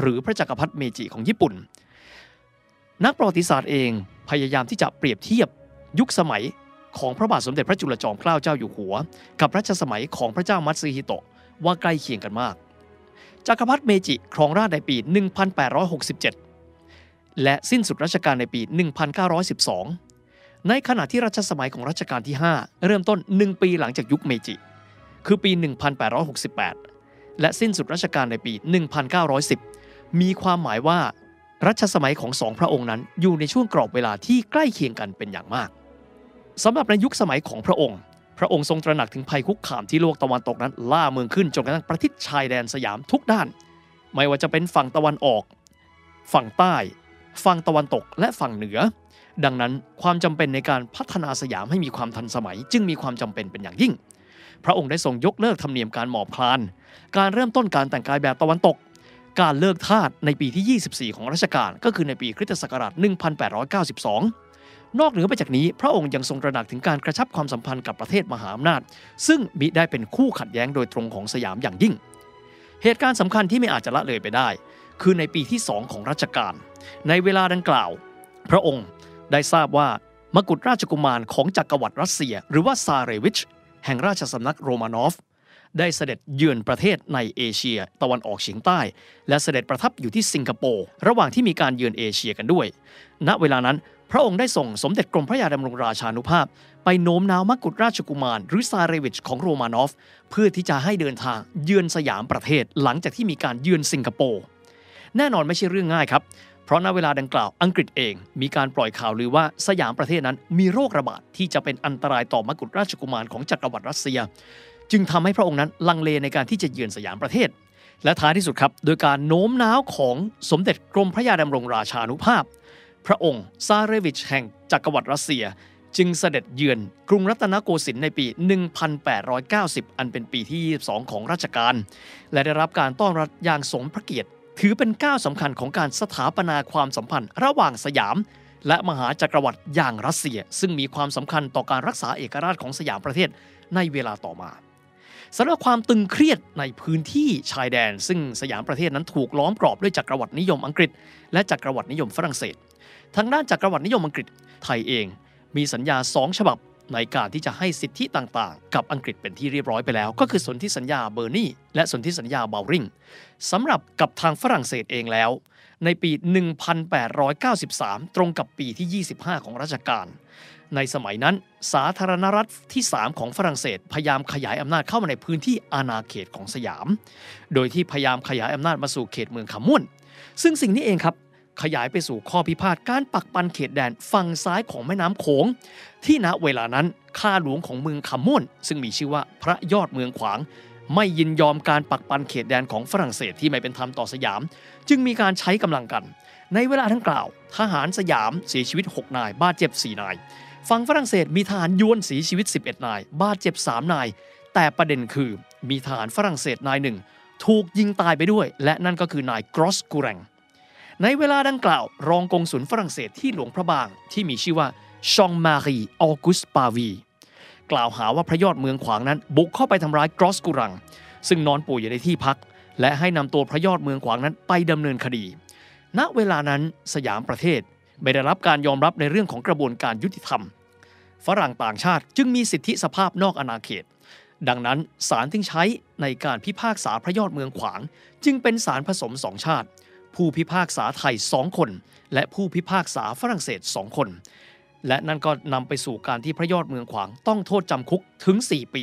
หรือพระจักรพรรดิเมจิของญี่ปุ่นนักประวัติศาสตร์เองพยายามที่จะเปรียบเทียบยุคสมัยของพระบาทสมเด็จพระจุลจอมเกล้าเจ้าอยู่หัวกับรัชสมัยของพระเจ้ามัตสึฮิโตะว่าใกล้เคียงกันมากจักรพรรดิเมจิครองราชย์ในปี 1867 และสิ้นสุดรัชกาลในปี 1912 ในขณะที่รัชสมัยของรัชกาลที่ 5 เริ่มต้น 1 ปีหลังจากยุคเมจิคือปี 1868 และสิ้นสุดรัชกาลในปี 1910 มีความหมายว่ารัชสมัยของสองพระองค์นั้นอยู่ในช่วงกรอบเวลาที่ใกล้เคียงกันเป็นอย่างมากสำหรับในยุคสมัยของพระองค์ทรงตระหนักถึงภัยคุกคามที่โลกตะวันตกนั้นล่าเมืองขึ้นจนกระทั่งประทิษชายแดนสยามทุกด้านไม่ว่าจะเป็นฝั่งตะวันออกฝั่งใต้ฝั่งตะวันตกและฝั่งเหนือดังนั้นความจำเป็นในการพัฒนาสยามให้มีความทันสมัยจึงมีความจำเป็นเป็นอย่างยิ่งพระองค์ได้ทรงยกเลิกธรรมเนียมการหมอบคลานการเริ่มต้นการแต่งกายแบบตะวันตกการเลิกทาสในปีที่ 24ของรัชกาลก็คือในปีคริสตศักราช 1892 นอกเหนือไปจากนี้พระองค์ยังทรงตระหนักถึงการกระชับความสัมพันธ์กับประเทศมหาอำนาจซึ่งมิได้เป็นคู่ขัดแย้งโดยตรงของสยามอย่างยิ่งเหตุการณ์สำคัญที่ไม่อาจจะละเลยไปได้คือในปีที่2ของรัชกาลในเวลาดังกล่าวพระองค์ได้ทราบว่ามกุฎราชกุมารของจักรวรรดิรัสเซียหรือว่าซาเรวิชแห่งราชสำนักโรมานอฟได้เสด็จเยือนประเทศในเอเชียตะวันออกเฉียงใต้และเสด็จประทับอยู่ที่สิงคโปร์ระหว่างที่มีการเยือนเอเชียกันด้วยณเวลานั้นพระองค์ได้ส่งสมเด็จกรมพระยาดำรงราชานุภาพไปโน้มน้าวมกุฎราชกุมารหรือซาเรวิชของโรมานอฟเพื่อที่จะให้เดินทางเยือนสยามประเทศหลังจากที่มีการเยือนสิงคโปร์แน่นอนไม่ใช่เรื่องง่ายครับเพราะณเวลาดังกล่าวอังกฤษเองมีการปล่อยข่าวลือว่าสยามประเทศนั้นมีโรคระบาดที่จะเป็นอันตรายต่อมกุฎราชกุมารของจักรวรรดิรัสเซียจึงทำให้พระองค์นั้นลังเลในการที่จะเยือนสยามประเทศและท้ายที่สุดครับโดยการโน้มน้าวของสมเด็จกรมพระยาดำรงราชานุภาพพระองค์ซาเรวิชแห่งจักรวรรดิรัสเซียจึงเสด็จเยือนกรุงรัตนโกสินทร์ในปี 1890 อันเป็นปีที่ 22 ของรัชกาลและได้รับการต้อนรับอย่างสมพระเกียรติถือเป็นก้าวสำคัญของการสถาปนาความสัมพันธ์ระหว่างสยามและมหาจักรวรรดิอย่างรัสเซียซึ่งมีความสำคัญต่อการรักษาเอกราชของสยามประเทศในเวลาต่อมาสำหรับความตึงเครียดในพื้นที่ชายแดนซึ่งสยามประเทศนั้นถูกล้อมกรอบด้วยจักรวรรดินิยมอังกฤษและจักรวรรดินิยมฝรั่งเศสทางด้านจักรวรรดินิยมอังกฤษไทยเองมีสัญญา2ฉบับในการที่จะให้สิทธิต่างๆกับอังกฤษเป็นที่เรียบร้อยไปแล้วก็คือสนธิสัญญาเบอร์นีและสนธิสัญญาเบลริงสำหรับกับทางฝรั่งเศสเองแล้วในปี 1893 ตรงกับปีที่ 25 ของรัชกาลในสมัยนั้นสาธารณรัฐที่ 3 ของฝรั่งเศสพยายามขยายอำนาจเข้ามาในพื้นที่อาณาเขตของสยามโดยที่พยายามขยายอำนาจมาสู่เขตเมืองคาม่วนซึ่งสิ่งนี้เองครับขยายไปสู่ข้อพิพาทการปักปันเขตแดนฝั่งซ้ายของแม่น้ำโขงที่ณเวลานั้นข้าหลวงของเมืองคาม่วนซึ่งมีชื่อว่าพระยอดเมืองขวางไม่ยินยอมการปักปันเขตแดนของฝรั่งเศสที่ไม่เป็นธรรมต่อสยามจึงมีการใช้กำลังกันในเวลาดังกล่าวทหารสยามเสียชีวิต6นายบาดเจ็บ4นายฝั่งฝรั่งเศสมีทหารยวนเสียชีวิต11นายบาดเจ็บ3นายแต่ประเด็นคือมีทหารฝรั่งเศสนายหนึ่ง ถูกยิงตายไปด้วยและนั่นก็คือนายกรอสกูแรงในเวลาดังกล่าวรองกงสุลฝรั่งเศสที่หลวงพระบางที่มีชื่อว่าชองมารีออกุสปาวีกล่าวหาว่าพระยอดเมืองขวางนั้นบุกเข้าไปทำร้ายกรอสกูรังซึ่งนอนป่วยอยู่ในที่พักและให้นำตัวพระยอดเมืองขวางนั้นไปดำเนินคดีณเวลานั้นสยามประเทศไม่ได้รับการยอมรับในเรื่องของกระบวนการยุติธรรมฝรั่งต่างชาติจึงมีสิทธิสภาพนอกอาณาเขตดังนั้นศาลจึงใช้ในการพิพากษาพระยอดเมืองขวางจึงเป็นศาลผสมสองชาติผู้พิพากษาไทย2คนและผู้พิพากษาฝรั่งเศส2คนและนั่นก็นำไปสู่การที่พระยอดเมืองขวางต้องโทษจำคุกถึง4ปี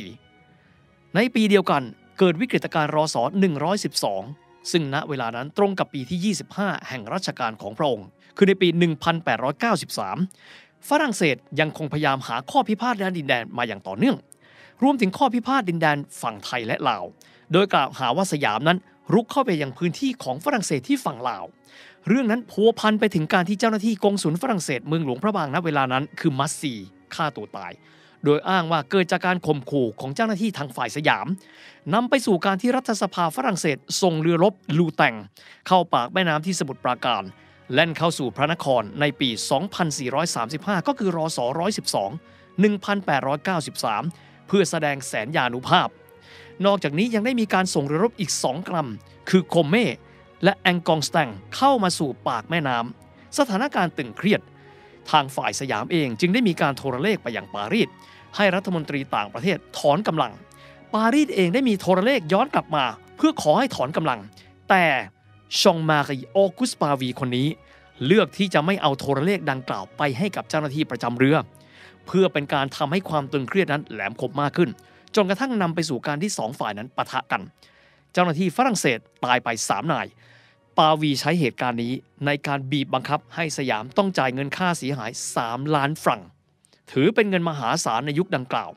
ในปีเดียวกันเกิดวิกฤตการณ์รศ.112ซึ่งณเวลานั้นตรงกับปีที่25แห่งรัชกาลของพระองค์คือในปี1893ฝรั่งเศสยังคงพยายามหาข้อพิพาทด้านดินแดนมาอย่างต่อเนื่องรวมถึงข้อพิพาทดินแดนฝั่งไทยและลาวโดยกล่าวหาว่าสยามนั้นรุกเข้าไปยังพื้นที่ของฝรั่งเศสที่ฝั่งลาวเรื่องนั้นพัวพันไปถึงการที่เจ้าหน้าที่กงสุลฝรั่งเศสเมืองหลวงพระบางณเวลานั้นคือมัสซีฆ่าตัวตายโดยอ้างว่าเกิดจากการข่มขู่ของเจ้าหน้าที่ทางฝ่ายสยามนำไปสู่การที่รัฐสภาฝรั่งเศสส่งเรือรบลูแตงเข้าปากแม่น้ำที่สมุทรปราการแล่นเข้าสู่พระนครในปี 2435 ก็คือรศ.112 1893 เพื่อแสดงแสนยานุภาพนอกจากนี้ยังได้มีการส่งเรือรบอีก2 ลำคือโคเม่และแองกองสแตงเข้ามาสู่ปากแม่น้ำสถานการณ์ตึงเครียดทางฝ่ายสยามเองจึงได้มีการโทรเลขไปยังปารีสให้รัฐมนตรีต่างประเทศถอนกำลังปารีสเองได้มีโทรเลขย้อนกลับมาเพื่อขอให้ถอนกำลังแต่ชองมารีออกุสปาวีคนนี้เลือกที่จะไม่เอาโทรเลขดังกล่าวไปให้กับเจ้าหน้าที่ประจำเรือเพื่อเป็นการทำให้ความตึงเครียดนั้นแหลมคมมากขึ้นจนกระทั่งนำไปสู่การที่2ฝ่ายนั้นปะทะกันเจ้าหน้าที่ฝรั่งเศสตายไป3นายปาวีใช้เหตุการณ์นี้ในการบีบบังคับให้สยามต้องจ่ายเงินค่าเสียหาย3 ล้านฟรังถือเป็นเงินมหาศาลในยุคดังกล่าว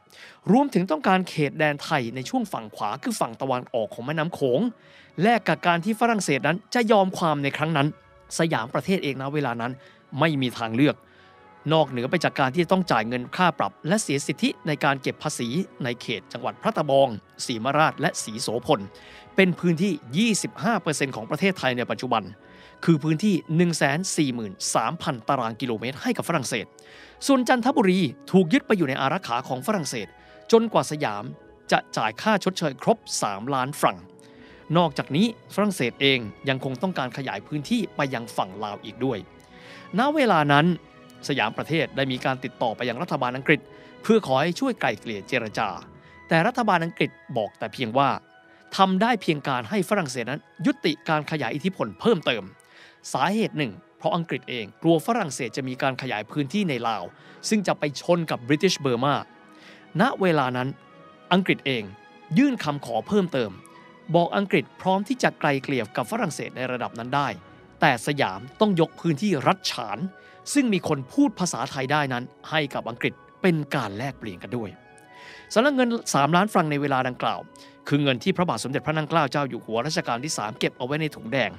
รวมถึงต้องการเขตแดนไทยในช่วงฝั่งขวาคือฝั่งตะวันออกของแม่น้ำโขงแลกกับการที่ฝรั่งเศสนั้นจะยอมความในครั้งนั้นสยามประเทศเองณเวลานั้นไม่มีทางเลือกนอกเหนือไปจากการที่ต้องจ่ายเงินค่าปรับและเสียสิทธิในการเก็บภาษีในเขตจังหวัดพระตะบองศรีมราชและศรีโสพลเป็นพื้นที่ 25% ของประเทศไทยในปัจจุบันคือพื้นที่ 143,000 ตารางกิโลเมตรให้กับฝรั่งเศสส่วนจันทบุรีถูกยึดไปอยู่ในอารักขาของฝรั่งเศสจนกว่าสยามจะจ่ายค่าชดเชยครบ3 ล้านฟรังนอกจากนี้ฝรั่งเศสเองยังคงต้องการขยายพื้นที่ไปยังฝั่งลาวอีกด้วยณเวลานั้นสยามประเทศได้มีการติดต่อไปยังรัฐบาลอังกฤษเพื่อขอให้ช่วยไกล่เกลี่ยเจรจาแต่รัฐบาลอังกฤษบอกแต่เพียงว่าทำได้เพียงการให้ฝรั่งเศสนั้นยุติการขยายอิทธิพลเพิ่มเติมสาเหตุหนึ่งเพราะอังกฤษเองกลัวฝรั่งเศสจะมีการขยายพื้นที่ในลาวซึ่งจะไปชนกับบริติชเบอร์มาณเวลานั้นอังกฤษเองยื่นคำขอเพิ่มเติมบอกอังกฤษพร้อมที่จะไกล่เกลี่ยกับฝรั่งเศสในระดับนั้นได้แต่สยามต้องยกพื้นที่รัฐฉานซึ่งมีคนพูดภาษาไทยได้นั้นให้กับอังกฤษเป็นการแลกเปลี่ยนกันด้วยสำหรับเงิน3ล้านฟรังในเวลาดังกล่าวคือเงินที่พระบาทสมเด็จพระนั่งเกล้าเจ้าอยู่หัวรัชกาลที่3เก็บเอาไว้ในถุงแดง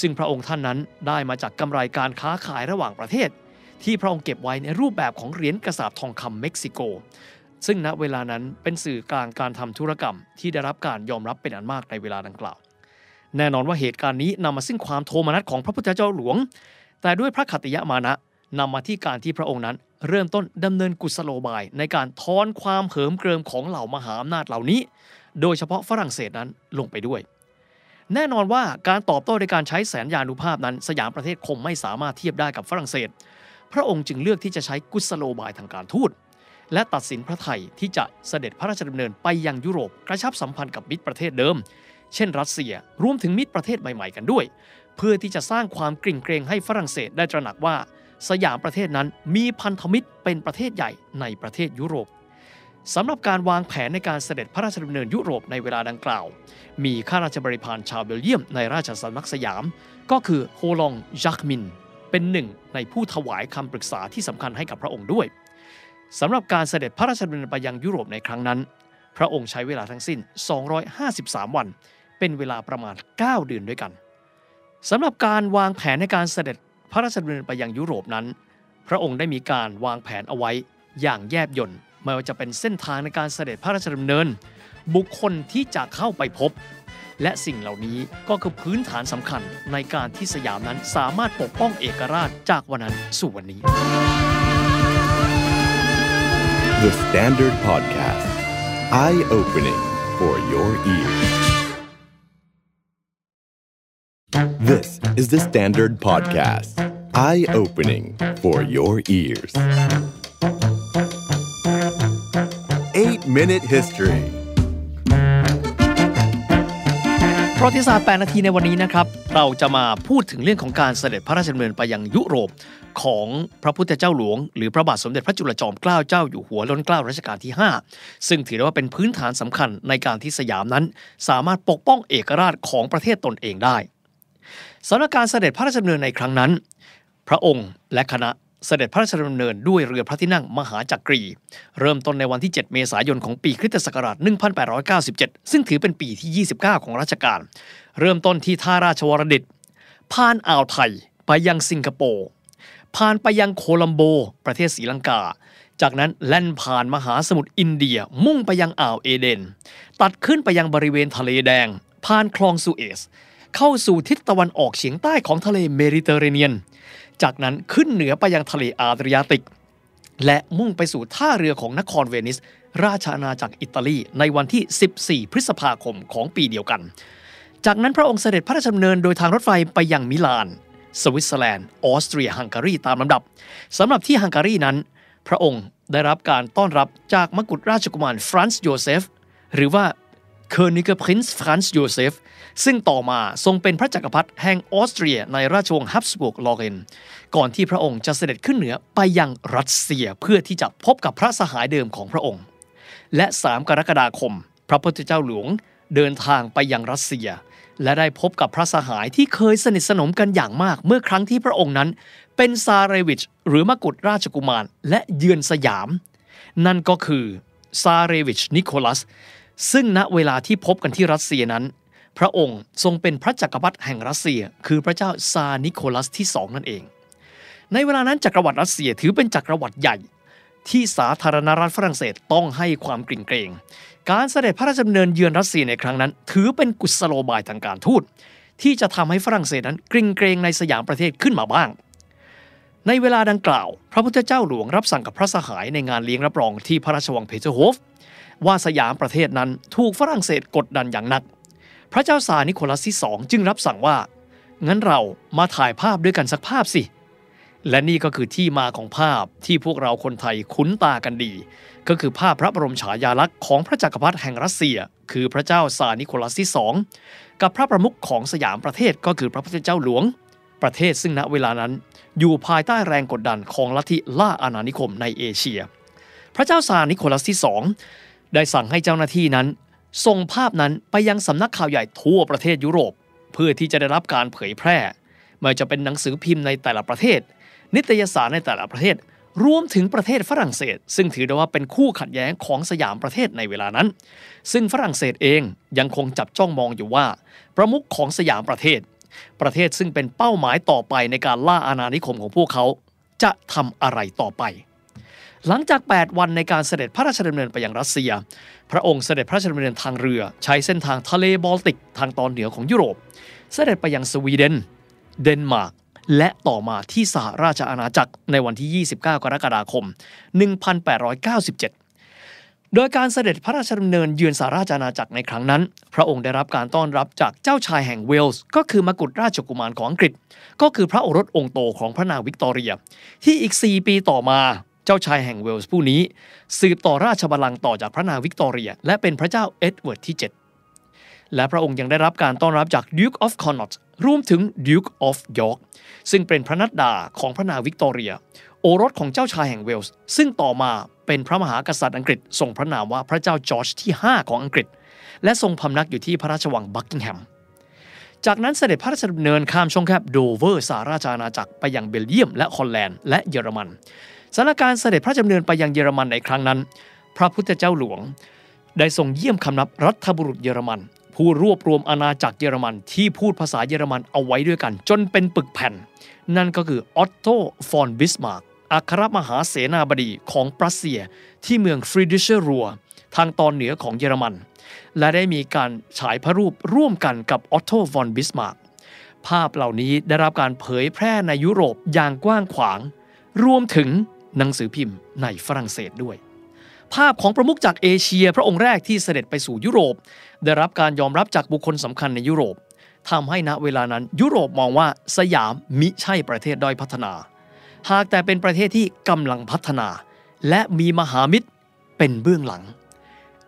ซึ่งพระองค์ท่านนั้นได้มาจากกำไรการค้าขายระหว่างประเทศที่พระองค์เก็บไว้ในรูปแบบของเหรียญกระสาบทองคำเม็กซิโกซึ่งณเวลานั้นเป็นสื่อกลางการทำธุรกรรมที่ได้รับการยอมรับเป็นอันมากในเวลาดังกล่าวแน่นอนว่าเหตุการณ์นี้นำมาซึ่งความโทมนัสของพระพุทธเจ้าหลวงแต่ด้วยพระขัตติยะมานะนำมาที่การที่พระองค์นั้นเริ่มต้นดำเนินกุศโลบายในการถอนความเหิมเกริมของเหล่ามหาอำนาจเหล่านี้โดยเฉพาะฝรั่งเศสนั้นลงไปด้วยแน่นอนว่าการตอบโต้ในการใช้แสนยานุภาพนั้นสยามประเทศคงไม่สามารถเทียบได้กับฝรั่งเศสพระองค์จึงเลือกที่จะใช้กุศโลบายทางการทูตและตัดสินพระทัยที่จะเสด็จพระราชดำเนินไปยังยุโรปกระชับสัมพันธ์กับมิตรประเทศเดิมเช่นรัสเซียรวมถึงมิตรประเทศใหม่ๆกันด้วยเพื่อที่จะสร้างความกริ่งเกรงให้ฝรั่งเศสได้ตระหนักว่าสยามประเทศนั้นมีพันธมิตรเป็นประเทศใหญ่ในประเทศยุโรปสำหรับการวางแผนในการเสด็จพระราชดำเนินยุโรปในเวลาดังกล่าวมีข้าราชบริพารชาวเบลเยียมในราชสำนักสยามก็คือโฮลองยักมินเป็นหนึ่งในผู้ถวายคำปรึกษาที่สำคัญให้กับพระองค์ด้วยสำหรับการเสด็จพระราชดำเนินไปยังยุโรปในครั้งนั้นพระองค์ใช้เวลาทั้งสิ้น253วันเป็นเวลาประมาณ9เดือนด้วยกันสำหรับการวางแผนในการเสด็จพระราชดำเนินไปยังยุโรปนั้นพระองค์ได้มีการวางแผนเอาไว้อย่างแยบยลไม่ว่าจะเป็นเส้นทางในการเสด็จพระราชดำเนินบุคคลที่จะเข้าไปพบ และสิ่งเหล่านี้ก็คือพื้นฐานสำคัญในการที่สยามนั้นสามารถปกป้องเอกราชจากวันนั้นสู่วันนี้ The Standard Podcast Eye-opening for your ears. This is The Standard Podcast Eye-opening for your ears. 8-Minute Historyประวัติศาสตร์8นาทีในวันนี้นะครับเราจะมาพูดถึงเรื่องของการเสด็จพระราชดำเนินไปยังยุโรปของพระพุทธเจ้าหลวงหรือพระบาทสมเด็จพระจุลจอมเกล้าเจ้าอยู่หัวรัชกาลที่ 5ซึ่งถือได้ว่าเป็นพื้นฐานสำคัญในการที่สยามนั้นสามารถปกป้องเอกราชของประเทศตนเองได้สถานการณ์เสด็จพระราชดำเนินในครั้งนั้นพระองค์และคณะเสด็จพระราชดำเนินด้วยเรือพระที่นั่งมหาจักรีเริ่มต้นในวันที่7เมษายนของปีคริสตศักราช1897ซึ่งถือเป็นปีที่29ของรัชกาลเริ่มต้นที่ท่าราชวรดิตผ่านอ่าวไทยไปยังสิงคโปร์ผ่านไปยังโคลัมโบประเทศศรีลังกาจากนั้นแล่นผ่านมหาสมุทรอินเดียมุ่งไปยังอ่าวเอเดนตัดขึ้นไปยังบริเวณทะเลแดงผ่านคลองสุเอซเข้าสู่ทิศตะวันออกเฉียงใต้ของทะเลเมดิเตอร์เรเนียนจากนั้นขึ้นเหนือไปยังทะเลอาดริยาติกและมุ่งไปสู่ท่าเรือของนครเวนิสราชอาณาจักรอิตาลีในวันที่14พฤษภาคมของปีเดียวกันจากนั้นพระองค์เสด็จพระราชดำเนินโดยทางรถไฟไปยังมิลานสวิตเซอร์แลนด์ออสเตรียฮังการีตามลำดับสำหรับที่ฮังการีนั้นพระองค์ได้รับการต้อนรับจากมกุฎราชกุมารฟรานซ์โยเซฟหรือว่าเคอร์นิกพรินซ์ฟรานซ์โยเซฟซึ่งต่อมาทรงเป็นพระจักรพรรดิแห่งออสเตรียในราชวงศ์ฮับสบุร์กลอเรนก่อนที่พระองค์จะเสด็จขึ้นเหนือไปยังรัสเซียเพื่อที่จะพบกับพระสหายเดิมของพระองค์และ3กรกฎาคมพระพุทธเจ้าหลวงเดินทางไปยังรัสเซียและได้พบกับพระสหายที่เคยสนิทสนมกันอย่างมากเมื่อครั้งที่พระองค์นั้นเป็นซาเรวิชหรือมกุฎราชกุมารและเยือนสยามนั่นก็คือซาเรวิชนิโคลัสซึ่งณเวลาที่พบกันที่รัสเซียนั้นพระองค์ทรงเป็นพระจักรวรรดิแห่งรัสเซียคือพระเจ้าซาร์นิโคลัสที่2นั่นเองในเวลานั้นจักรวรรดิรัสเซียถือเป็นจักรวรรดิใหญ่ที่สาธารณรัฐฝรั่งเศสต้องให้ความเกรงการเสด็จพระราชดำเนินเยือนรัสเซียในครั้งนั้นถือเป็นกุศโลบายทางการทูตที่จะทำให้ฝรั่งเศสนั้นเกรงในสยามประเทศขึ้นมาบ้างในเวลาดังกล่าวพระพุทธเจ้าหลวงรับสั่งกับพระสหายในงานเลี้ยงรับรองที่พระราชวังเพเทอร์โฮฟว่าสยามประเทศนั้นถูกฝรั่งเศสกดดันอย่างหนักพระเจ้าซาร์นิโคลัสที่2จึงรับสั่งว่างั้นเรามาถ่ายภาพด้วยกันสักภาพสิและนี่ก็คือที่มาของภาพที่พวกเราคนไทยคุ้นตากันดีก็คือภาพพระบรมฉายาลักษณ์ของพระจักรพรรดิแห่งรัสเซียคือพระเจ้าซาร์นิโคลัสที่2กับพระประมุขของสยามประเทศก็คือพระพุทธเจ้าหลวงประเทศซึ่งณเวลานั้นอยู่ภายใต้แรงกดดันของลัทธิล่าอาณานิคมในเอเชียพระเจ้าซาร์นิโคลัสที่2ได้สั่งให้เจ้าหน้าที่นั้นส่งภาพนั้นไปยังสำนักข่าวใหญ่ทั่วประเทศยุโรปเพื่อที่จะได้รับการเผยแพร่ไม่ว่าจะเป็นหนังสือพิมพ์ในแต่ละประเทศนิตยสารในแต่ละประเทศรวมถึงประเทศฝรั่งเศสซึ่งถือได้ว่าเป็นคู่ขัดแย้งของสยามประเทศในเวลานั้นซึ่งฝรั่งเศสเองยังคงจับจ้องมองอยู่ว่าประมุขของสยามประเทศซึ่งเป็นเป้าหมายต่อไปในการล่าอาณานิคมของพวกเขาจะทำอะไรต่อไปหลังจาก8วันในการเสด็จพระราชดำเนินไปยังรัสเซียพระองค์เสด็จพระราชดำเนินทางเรือใช้เส้นทางทะเลบอลติกทางตอนเหนือของยุโรปเสด็จไปยังสวีเดนเดนมาร์กและต่อมาที่สหราชอาณาจักรในวันที่29กรกฎาคม1897โดยการเสด็จพระราชดำเนินเยือนสหราชอาณาจักรในครั้งนั้นพระองค์ได้รับการต้อนรับจากเจ้าชายแห่งเวลส์ก็คือมกุฎราชกุมารของอังกฤษก็คือพระโอรสองค์โตของพระนางวิกตอเรียที่อีก4ปีต่อมาเจ้าชายแห่งเวลส์ผู้นี้สืบต่อราชบัลลังก์ต่อจากพระนางวิกตอเรียและเป็นพระเจ้าเอ็ดเวิร์ดที่7และพระองค์ยังได้รับการต้อนรับจาก Duke of Connaught รวมถึง Duke of York ซึ่งเป็นพระนัดดาของพระนางวิกตอเรียโอรสของเจ้าชายแห่งเวลส์ซึ่งต่อมาเป็นพระมหากษัตริย์อังกฤษทรงพระนามว่าพระเจ้าจอร์จที่5ของอังกฤษและทรงพำนักอยู่ที่พระราชวังบักกิงแฮมจากนั้นเสด็จพระราชดำเนินข้ามช่องแคบโดเวอร์สหราชอาณาจักรไปยังเบลเยียมและฮอลแลนด์และเยอรมันสถานการณ์เสด็จพระราชดำเนินไปยังเยอรมันในครั้งนั้นพระพุทธเจ้าหลวงได้ทรงเยี่ยมคำนับรัฐบุรุษเยอรมันผู้รวบรวมอาณาจักรเยอรมันที่พูดภาษาเยอรมันเอาไว้ด้วยกันจนเป็นปึกแผ่นนั่นก็คือออตโต ฟอน บิสมาร์กอัครมหาเสนาบดีของปรัสเซียที่เมืองฟรีดริชเชอร์รัวทางตอนเหนือของเยอรมัน และได้มีการฉายพระรูปร่วมกันกับออตโต ฟอน บิสมาร์กภาพเหล่านี้ได้รับการเผยแพร่ในยุโรปอย่างกว้างขวางรวมถึงหนังสือพิมพ์ในฝรั่งเศสด้วยภาพของประมุขจากเอเชียพระองค์แรกที่เสด็จไปสู่ยุโรปได้รับการยอมรับจากบุคคลสำคัญในยุโรปทำให้ณเวลานั้นยุโรปมองว่าสยามมิใช่ประเทศด้อยพัฒนาหากแต่เป็นประเทศที่กำลังพัฒนาและมีมหามิตรเป็นเบื้องหลัง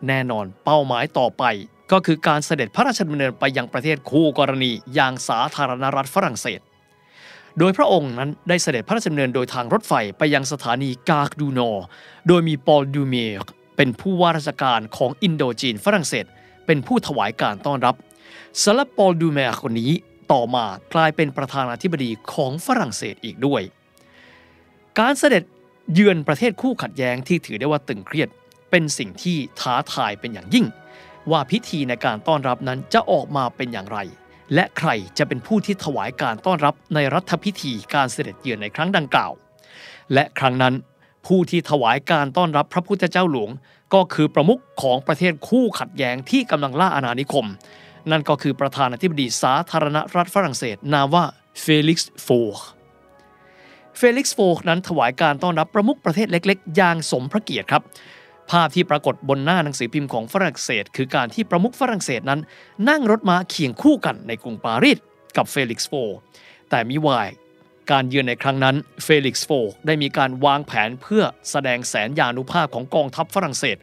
แน่นอนเป้าหมายต่อไปก็คือการเสด็จพระราชดำเนินไปยังประเทศคู่กรณีอย่างสาธารณรัฐฝรั่งเศสโดยพระองค์นั้นได้เสด็จพระราชดำเนินโดยทางรถไฟไปยังสถานีกาคดูนอโดยมีปอลดูเมียร์เป็นผู้ว่าราชการของอินโดจีนฝรั่งเศสเป็นผู้ถวายการต้อนรับสำหรับปอลดูเมียร์คนนี้ต่อมากลายเป็นประธานาธิบดีของฝรั่งเศสอีกด้วยการเสด็จเยือนประเทศคู่ขัดแย้งที่ถือได้ว่าตึงเครียดเป็นสิ่งที่ท้าทายเป็นอย่างยิ่งว่าพิธีในการต้อนรับนั้นจะออกมาเป็นอย่างไรและใครจะเป็นผู้ที่ถวายการต้อนรับในรัฐพิธีการเสด็จเยือนในครั้งดังกล่าวและครั้งนั้นผู้ที่ถวายการต้อนรับพระพุทธเจ้าหลวงก็คือประมุขของประเทศคู่ขัดแย้งที่กำลังล่าอาณานิคมนั่นก็คือประธานาธิบดีสาธารณรัฐฝรั่งเศสนามว่าเฟลิกซ์โฟร์นั้นถวายการต้อนรับประมุขประเทศเล็กๆอย่างสมพระเกียรติครับภาพที่ปรากฏบนหน้าหนังสือพิมพ์ของฝรั่งเศสคือการที่ประมุขฝรั่งเศสนั้นนั่งรถม้าเคียงคู่กันในกรุงปารีสกับเฟลิกซ์โฟร์แต่มิวายการเยือนในครั้งนั้นเฟลิกซ์โฟร์ได้มีการวางแผนเพื่อแสดงแสนยานุภาพของกองทัพฝรั่งเศส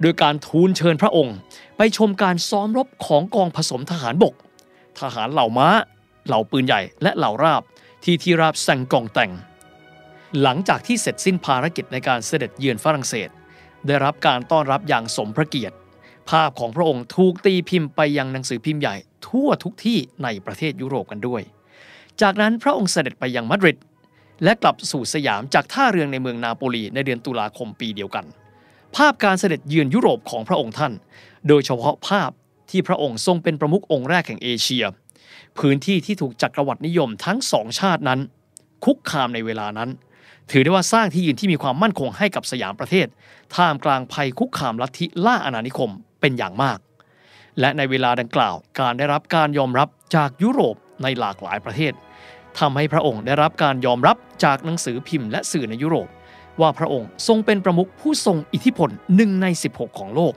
โดยการทูลเชิญพระองค์ไปชมการซ้อมรบของกองผสมทหารบกทหารเหล่าม้าเหล่าปืนใหญ่และเหล่าราบที่ราบแซงกองแต่งหลังจากที่เสร็จสิ้นภารกิจในการเสด็จเยือนฝรั่งเศสได้รับการต้อนรับอย่างสมพระเกียรติภาพของพระองค์ถูกตีพิมพ์ไปยังหนังสือพิมพ์ใหญ่ทั่วทุกที่ในประเทศยุโรปกันด้วยจากนั้นพระองค์เสด็จไปยังมาดริดและกลับสู่สยามจากท่าเรือในเมืองนาโปลีในเดือนตุลาคมปีเดียวกันภาพการเสด็จเยือนยุโรปของพระองค์ท่านโดยเฉพาะภาพที่พระองค์ทรงเป็นประมุของค์แรกแห่งเอเชียพื้นที่ที่ถูกจักรวรรดินิยมทั้งสองชาตินั้นคุกคามในเวลานั้นถือได้ว่าสร้างที่ยืนที่มีความมั่นคงให้กับสยามประเทศท่ามกลางภัยคุกคามลัทธิล่าอาณานิคมเป็นอย่างมากและในเวลาดังกล่าวการได้รับการยอมรับจากยุโรปในหลากหลายประเทศทำให้พระองค์ได้รับการยอมรับจากหนังสือพิมพ์และสื่อในยุโรปว่าพระองค์ทรงเป็นประมุขผู้ทรงอิทธิพล1ใน16ของโลก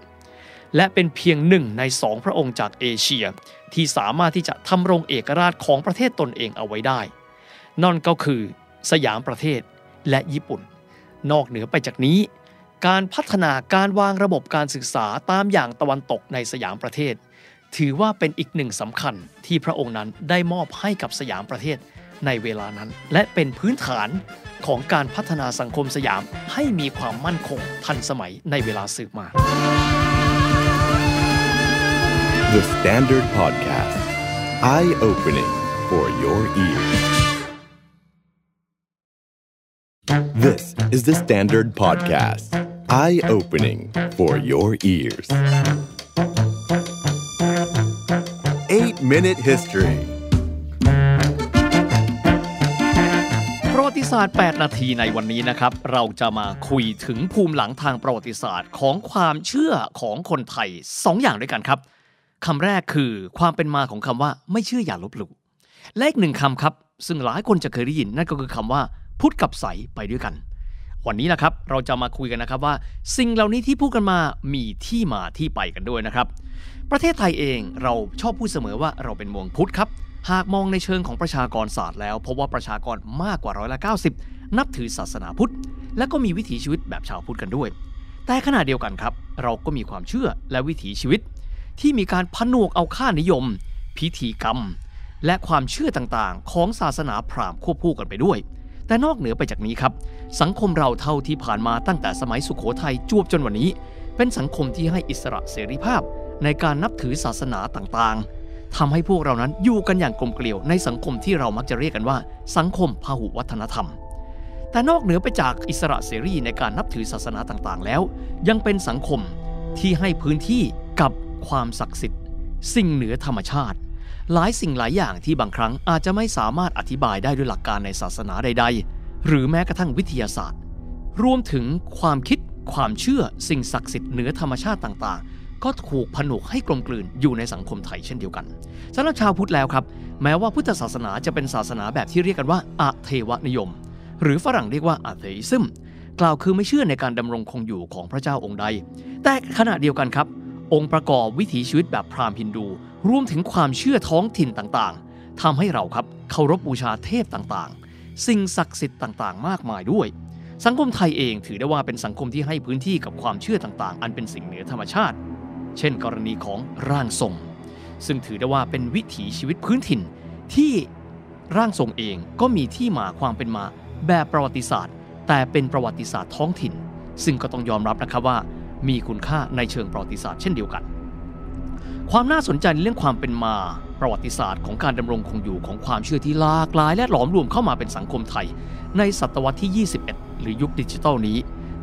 และเป็นเพียง1ใน2พระองค์จากเอเชียที่สามารถที่จะทำรงเอกราชของประเทศตนเองเอาไว้ได้นั่นก็คือสยามประเทศและญี่ปุ่นนอกเหนือไปจากนี้การพัฒนาการวางระบบการศึกษาตามอย่างตะวันตกในสยามประเทศถือว่าเป็นอีกหนึ่งสำคัญที่พระองค์นั้นได้มอบให้กับสยามประเทศในเวลานั้นและเป็นพื้นฐานของการพัฒนาสังคมสยามให้มีความมั่นคงทันสมัยในเวลาสืบมา The Standard Podcast Eye-opening for your ears This is the Standard Podcast. Eye-opening for your ears. 8-Minute History. ประวัติศาสตร์ 8 นาทีในวันนี้นะครับเราจะมาคุยถึงภูมิหลังทางประวัติศาสตร์ของความเชื่อของคนไทย2 อย่างด้วยกันครับคำแรกคือความเป็นมาของคำว่าไม่เชื่ออย่าลบหลู่และอีกหนึ่งคำครับซึ่งหลายคนจะเคยได้ยินนั่นก็คือคำว่าพุทธกับไสยไปด้วยกันวันนี้นะครับเราจะมาคุยกันนะครับว่าสิ่งเหล่านี้ที่พูดกันมามีที่มาที่ไปกันด้วยนะครับประเทศไทยเองเราชอบพูดเสมอว่าเราเป็นเมืองพุทธครับหากมองในเชิงของประชากรศาสตร์แล้วพบว่าประชากรมากกว่า90%นับถือศาสนาพุทธและก็มีวิถีชีวิตแบบชาวพุทธกันด้วยแต่ขณะเดียวกันครับเราก็มีความเชื่อและวิถีชีวิตที่มีการผนวกเอาค่านิยมพิธีกรรมและความเชื่อต่างๆของศาสนาพราหมณ์ควบคู่กันไปด้วยแต่นอกเหนือไปจากนี้ครับสังคมเราเท่าที่ผ่านมาตั้งแต่สมัยสุโขทัยจวบจนวันนี้เป็นสังคมที่ให้อิสระเสรีภาพในการนับถือศาสนาต่างๆทำให้พวกเรานั้นอยู่กันอย่างกลมเกลียวในสังคมที่เรามักจะเรียกกันว่าสังคมพหุวัฒนธรรมแต่นอกเหนือไปจากอิสระเสรีในการนับถือศาสนาต่างๆแล้วยังเป็นสังคมที่ให้พื้นที่กับความศักดิ์สิทธิ์สิ่งเหนือธรรมชาติหลายสิ่งหลายอย่างที่บางครั้งอาจจะไม่สามารถอธิบายได้ด้วยหลักการในศาสนาใดๆหรือแม้กระทั่งวิทยาศาสตร์รวมถึงความคิดความเชื่อสิ่งศักดิ์สิทธิ์เหนือธรรมชาติต่างๆ ก็ถูกผนวกให้กลมกลืนอยู่ในสังคมไทยเช่นเดียวกันสำหรับชาวพุทธแล้วครับแม้ว่าพุทธศาสนาจะเป็นศาสนาแบบที่เรียกกันว่าอเทวนิยมหรือฝรั่งเรียกว่าอาเธอิซึมกล่าวคือไม่เชื่อในการดำรงคงอยู่ของพระเจ้าองค์ใดแต่ขณะเดียวกันครับองค์ประกอบวิถีชีวิตแบบพราหมณ์ฮินดูรวมถึงความเชื่อท้องถิ่นต่างๆทำให้เราครับเคารพบูชาเทพต่างๆสิ่งศักดิ์สิทธิ์ต่างๆมากมายด้วยสังคมไทยเองถือได้ว่าเป็นสังคมที่ให้พื้นที่กับความเชื่อต่างๆอันเป็นสิ่งเหนือธรรมชาติเช่นกรณีของร่างทรงซึ่งถือได้ว่าเป็นวิถีชีวิตพื้นถิ่นที่ร่างทรงเองก็มีที่มาความเป็นมาแบบประวัติศาสตร์แต่เป็นประวัติศาสตร์ท้องถิ่นซึ่งก็ต้องยอมรับนะครับว่ามีคุณค่าในเชิงประวัติศาสตร์เช่นเดียวกันความน่าสนใจในเรื่องความเป็นมาประวัติศาสตร์ของการดำรงคงอยู่ของความเชื่อที่หลากหลายและหลอมรวมเข้ามาเป็นสังคมไทยในศตวรรษที่ 21 หรือยุคดิจิทัลนี้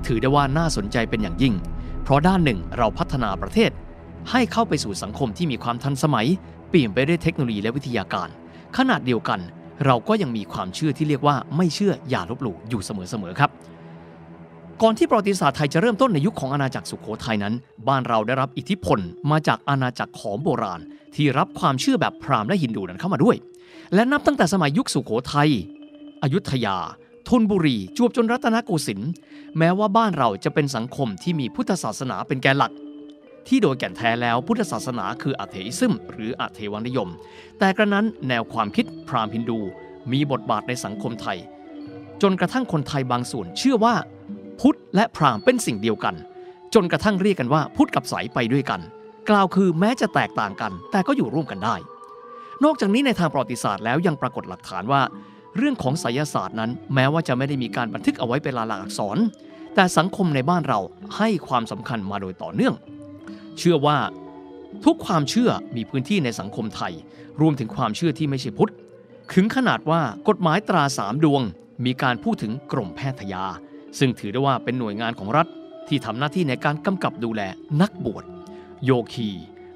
ถือได้ว่าน่าสนใจเป็นอย่างยิ่งเพราะด้านหนึ่งเราพัฒนาประเทศให้เข้าไปสู่สังคมที่มีความทันสมัยเปลี่ยนไปด้วยเทคโนโลยีและวิทยาการขณะเดียวกันเราก็ยังมีความเชื่อที่เรียกว่าไม่เชื่ออย่าลบหลู่อยู่เสมอๆครับก่อนที่ประวัติศาสตร์ไทยจะเริ่มต้นในยุคของอาณาจักรสุโขทัยนั้นบ้านเราได้รับอิทธิพลมาจากอาณาจักรขอมโบราณที่รับความเชื่อแบบพราหมณ์และฮินดูนั้นเข้ามาด้วยและนับตั้งแต่สมัยยุคสุโขทัยอยุธยาธนบุรีจวบจนรัตนโกสินทร์แม้ว่าบ้านเราจะเป็นสังคมที่มีพุทธศาสนาเป็นแกนหลักที่โดยแก่นแท้แล้วพุทธศาสนาคืออาเธอิซึมหรืออาเทวนิยมแต่กระนั้นแนวความคิดพราหมณ์ฮินดูมีบทบาทในสังคมไทยจนกระทั่งคนไทยบางส่วนเชื่อว่าพุทธและพราหมณ์เป็นสิ่งเดียวกันจนกระทั่งเรียกกันว่าพุทธกับไสยไปด้วยกันกล่าวคือแม้จะแตกต่างกันแต่ก็อยู่ร่วมกันได้นอกจากนี้ในทางประวัติศาสตร์แล้วยังปรากฏหลักฐานว่าเรื่องของไสยศาสตร์นั้นแม้ว่าจะไม่ได้มีการบันทึกเอาไว้เป็นลายลักษณ์อักษรแต่สังคมในบ้านเราให้ความสำคัญมาโดยต่อเนื่องเชื่อว่าทุกความเชื่อมีพื้นที่ในสังคมไทยรวมถึงความเชื่อที่ไม่ใช่พุทธถึงขนาดว่ากฎหมายตรา3ดวงมีการพูดถึงกรมแพทยาซึ่งถือได้ว่าเป็นหน่วยงานของรัฐที่ทำหน้าที่ในการกำกับดูแลนักบวชโยคี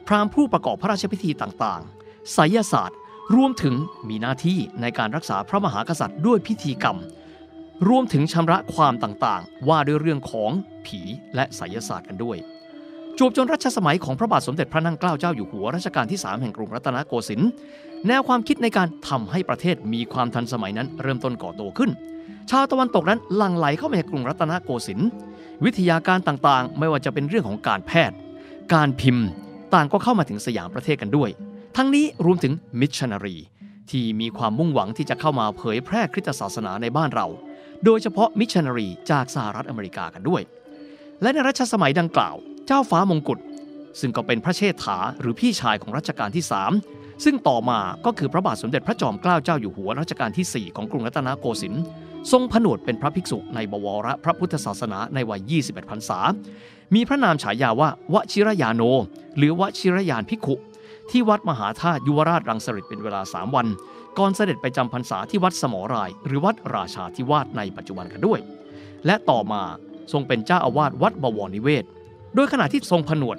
พราหมณ์ผู้ประกอบพระราชพิธีต่างๆไสยศาสตร์รวมถึงมีหน้าที่ในการรักษาพระมหากษัตริย์ด้วยพิธีกรรมรวมถึงชำระความต่างๆว่าด้วยเรื่องของผีและไสยศาสตร์กันด้วยจวบจนรัชสมัยของพระบาทสมเด็จพระนั่งเกล้าเจ้าอยู่หัวรัชกาลที่3แห่งกรุงรัตนโกสินทร์แนวความคิดในการทำให้ประเทศมีความทันสมัยนั้นเริ่มต้นก่อตัวขึ้นชาวตะวันตกนั้นหลั่งไหลเข้ามาในกรุงรัตนโกสินทร์วิทยาการต่างๆไม่ว่าจะเป็นเรื่องของการแพทย์การพิมพ์ต่างก็เข้ามาถึงสยามประเทศกันด้วยทั้งนี้รวมถึงมิชชันนารีที่มีความมุ่งหวังที่จะเข้ามาเผยแพร่คริสตศาสนาในบ้านเราโดยเฉพาะมิชชันนารีจากสหรัฐอเมริกากันด้วยและในรัชสมัยดังกล่าวเจ้าฟ้ามงกุฎซึ่งก็เป็นพระเชษฐาหรือพี่ชายของรัชกาลที่3ซึ่งต่อมาก็คือพระบาทสมเด็จพระจอมเกล้าเจ้าอยู่หัวรัชกาลที่4ของกรุงรัตนโกสินทร์ทรงผนวดเป็นพระภิกษุในบวรพระพุทธศาสนาในวัย21พรรษามีพระนามฉายาว่าวชิรยาโนหรือวชิรยานภิกขุที่วัดมหาธาตุยุวราชรังสฤษฎ์เป็นเวลา3วันก่อนเสด็จไปจำพรรษาที่วัดสมรายหรือวัดราชาธิวาสในปัจจุบันกันด้วยและต่อมาทรงเป็นเจ้าอาวาสวัดบวรนิเวศโดยขณะที่ทรงผนวด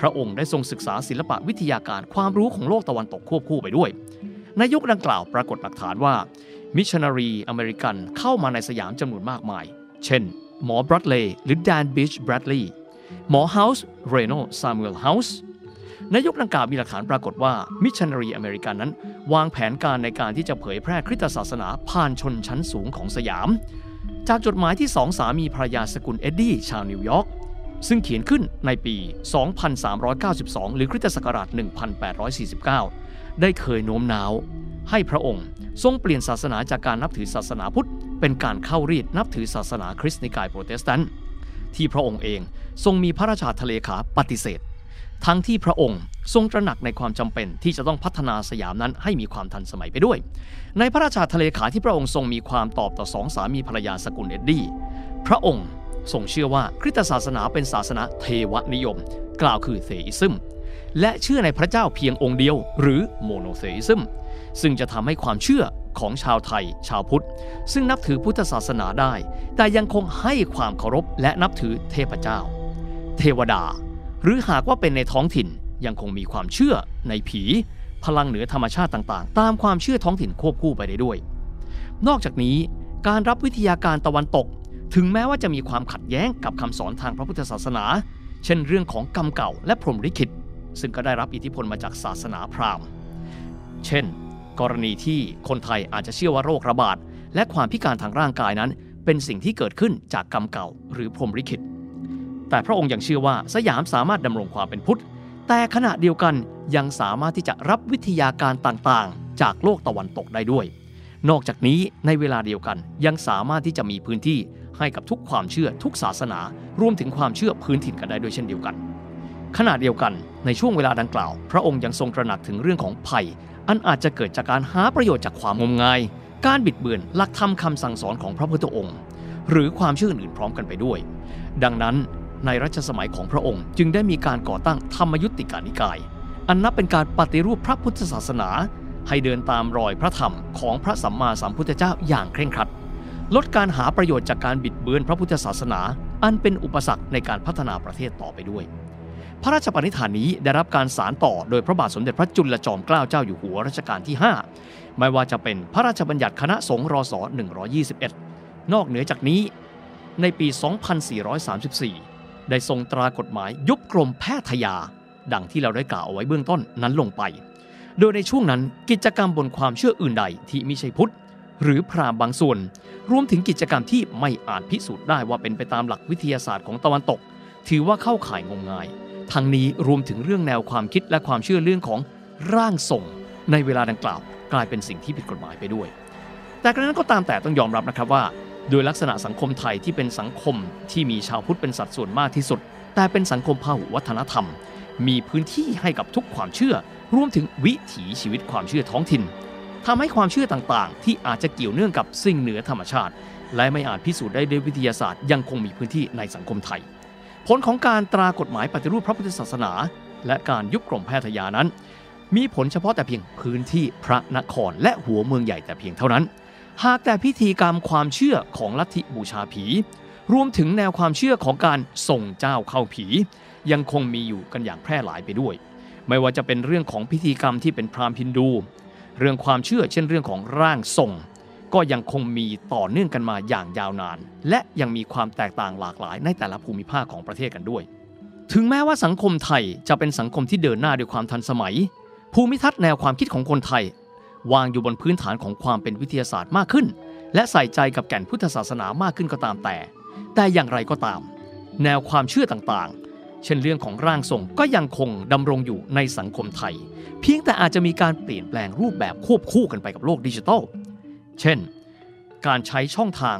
พระองค์ได้ทรงศึกษาศิลปะวิทยาการความรู้ของโลกตะวันตกควบคู่ไปด้วยในยุคดังกล่าวปรากฏหลักฐานว่ามิชชันนารีอเมริกันเข้ามาในสยามจำนวนมากมายเช่นหมอบรัดเลย์หรือแดนบิชแบรดลีย์หมอเฮาส์เรโนซามูเอลเฮาส์ในยุคดังกล่าวมีหลักฐานปรากฏว่ามิชชันนารีอเมริกันนั้นวางแผนการในการที่จะเผยแพร่คริสตศาสนาผ่านชนชั้นสูงของสยามจากจดหมายที่2สามีภรรยาสกุลเอ็ดดี้ชาวนิวยอร์กซึ่งเขียนขึ้นในปี 2392 หรือคริสตศักราช 1849 ได้เคยโน้มน้าวให้พระองค์ทรงเปลี่ยนศาสนาจากการนับถือศาสนาพุทธเป็นการเข้ารีดนับถือศาสนาคริสต์นิกายโปรเตสแตนต์ที่พระองค์เองทรงมีพระราชาทะเลขาปฏิเสธทั้งที่พระองค์ทรงตระหนักในความจำเป็นที่จะต้องพัฒนาสยามนั้นให้มีความทันสมัยไปด้วยในพระราชาทะเลขาที่พระองค์ทรงมีความตอบต่อสองสามีภรรยาสกุลเอ็ดดี้พระองค์ทรงเชื่อว่าคริสตศาสนาเป็นศาสนาเทวนิยมกล่าวคือเธอิซึมและเชื่อในพระเจ้าเพียงองค์เดียวหรือโมโนเธอิซึมซึ่งจะทำให้ความเชื่อของชาวไทยชาวพุทธซึ่งนับถือพุทธศาสนาได้แต่ยังคงให้ความเคารพและนับถือเทพเจ้าเทวดาหรือหากว่าเป็นในท้องถิ่นยังคงมีความเชื่อในผีพลังเหนือธรรมชาติต่างๆตามความเชื่อท้องถิ่นควบคู่ไปได้ด้วยนอกจากนี้การรับวิทยาการตะวันตกถึงแม้ว่าจะมีความขัดแย้งกับคำสอนทางพระพุทธศาสนา เช่นเรื่องของกรรมเก่าและพรหมลิขิตซึ่งก็ได้รับอิทธิพลมาจากศาสนาพราหมณ์เช่นกรณีที่คนไทยอาจจะเชื่อว่าโรคระบาดและความพิการทางร่างกายนั้นเป็นสิ่งที่เกิดขึ้นจากกรรมเก่าหรือพรหมลิขิตแต่พระองค์ยังเชื่อว่าสยามสามารถดำรงความเป็นพุทธแต่ขณะเดียวกันยังสามารถที่จะรับวิทยาการต่างๆจากโลกตะวันตกได้ด้วยนอกจากนี้ในเวลาเดียวกันยังสามารถที่จะมีพื้นที่ให้กับทุกความเชื่อทุกศาสนารวมถึงความเชื่อพื้นถิ่นกันได้ด้วยเช่นเดียวกันขณะเดียวกันในช่วงเวลาดังกล่าวพระองค์ยังทรงตระหนักถึงเรื่องของภัยอันอาจจะเกิดจากการหาประโยชน์จากความงมงายการบิดเบือนหลักธรรมคำสั่งสอนของพระพุทธองค์หรือความเชื่ออื่นพร้อมกันไปด้วยดังนั้นในรัชสมัยของพระองค์จึงได้มีการก่อตั้งธรรมยุติกานิกายอันนับเป็นการปฏิรูปพระพุทธศาสนาให้เดินตามรอยพระธรรมของพระสัมมาสัมพุทธเจ้าอย่างเคร่งครัดลดการหาประโยชน์จากการบิดเบือนพระพุทธศาสนาอันเป็นอุปสรรคในการพัฒนาประเทศต่อไปด้วยพระราชปณิธานนี้ได้รับการสานต่อโดยพระบาทสมเด็จพระจุลจอมเกล้าเจ้าอยู่หัวรัชกาลที่ 5ไม่ว่าจะเป็นพระราชบัญญัติคณะสงฆ์รศ.121นอกเหนือจากนี้ในปี 2434ได้ทรงตรากฎหมายยุบกรมแพทยาดังที่เราได้กล่าวเอาไว้เบื้องต้นนั้นลงไปโดยในช่วงนั้นกิจกรรมบนความเชื่ออื่นใดที่ไม่ใช่พุทธหรือพราหมณ์บางส่วนรวมถึงกิจกรรมที่ไม่อาจพิสูจน์ได้ว่าเป็นไปตามหลักวิทยาศาสตร์ของตะวันตกถือว่าเข้าข่ายงมงายทั้งนี้รวมถึงเรื่องแนวความคิดและความเชื่อเรื่องของร่างทรงในเวลาดังกล่าวกลายเป็นสิ่งที่ผิดกฎหมายไปด้วยแต่กระนั้นก็ตามแต่ต้องยอมรับนะครับว่าโดยลักษณะสังคมไทยที่เป็นสังคมที่มีชาวพุทธเป็นสัดส่วนมากที่สุดแต่เป็นสังคมพหุวัฒนธรรมมีพื้นที่ให้กับทุกความเชื่อรวมถึงวิถีชีวิตความเชื่อท้องถิ่นทำให้ความเชื่อต่างๆที่อาจจะเกี่ยวเนื่องกับสิ่งเหนือธรรมชาติและไม่อาจพิสูจน์ได้ด้วยวิทยาศาสตร์ยังคงมีพื้นที่ในสังคมไทยผลของการตรากฎหมายปฏิรูปพระพุทธศาสนาและการยุบกรมแพทยานั้นมีผลเฉพาะแต่เพียงพื้นที่พระนครและหัวเมืองใหญ่แต่เพียงเท่านั้นหากแต่พิธีกรรมความเชื่อของลัทธิบูชาผีรวมถึงแนวความเชื่อของการส่งเจ้าเข้าผียังคงมีอยู่กันอย่างแพร่หลายไปด้วยไม่ว่าจะเป็นเรื่องของพิธีกรรมที่เป็นพราหมณ์ฮินดูเรื่องความเชื่อเช่นเรื่องของร่างทรงก็ยังคงมีต่อเนื่องกันมาอย่างยาวนานและยังมีความแตกต่างหลากหลายในแต่ละภูมิภาคของประเทศกันด้วยถึงแม้ว่าสังคมไทยจะเป็นสังคมที่เดินหน้าด้วยความทันสมัยภูมิทัศน์แนวความคิดของคนไทยวางอยู่บนพื้นฐานของความเป็นวิทยาศาสตร์มากขึ้นและใส่ใจกับแก่นพุทธศาสนามากขึ้นก็ตามแต่อย่างไรก็ตามแนวความเชื่อต่างๆเช่นเรื่องของร่างทรงก็ยังคงดำรงอยู่ในสังคมไทยเพียงแต่อาจจะมีการเปลี่ยนแปลงรูปแบบควบคู่กันไปกับโลกดิจิทัลเช่นการใช้ช่องทาง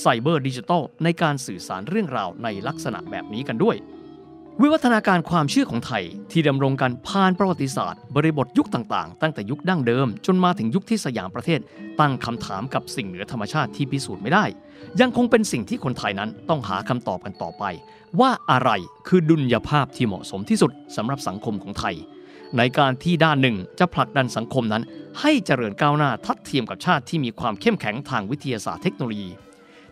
ไซเบอร์ดิจิทัลในการสื่อสารเรื่องราวในลักษณะแบบนี้กันด้วยวิวัฒนาการความเชื่อของไทยที่ดำรงกันผ่านประวัติศาสตร์บริบทยุคต่างๆตั้งแต่ยุคดั้งเดิมจนมาถึงยุคที่สยามประเทศตั้งคำถามกับสิ่งเหนือธรรมชาติที่พิสูจน์ไม่ได้ยังคงเป็นสิ่งที่คนไทยนั้นต้องหาคำตอบกันต่อไปว่าอะไรคือดุลยภาพที่เหมาะสมที่สุดสำหรับสังคมของไทยในการที่ด้านหนึ่งจะผลักดันสังคมนั้นให้เจริญก้าวหน้าทัดเทียมกับชาติที่มีความเข้มแข็งทางวิทยาศาสตร์เทคโนโลยี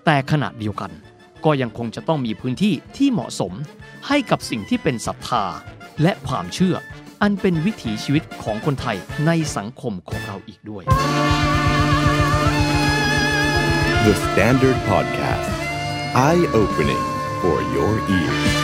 แต่ขณะเดียวกันก็ยังคงจะต้องมีพื้นที่ที่เหมาะสมให้กับสิ่งที่เป็นศรัทธาและความเชื่ออันเป็นวิถีชีวิตของคนไทยในสังคมของเราอีกด้วย The Standard Podcast Eye Opening for Your Ears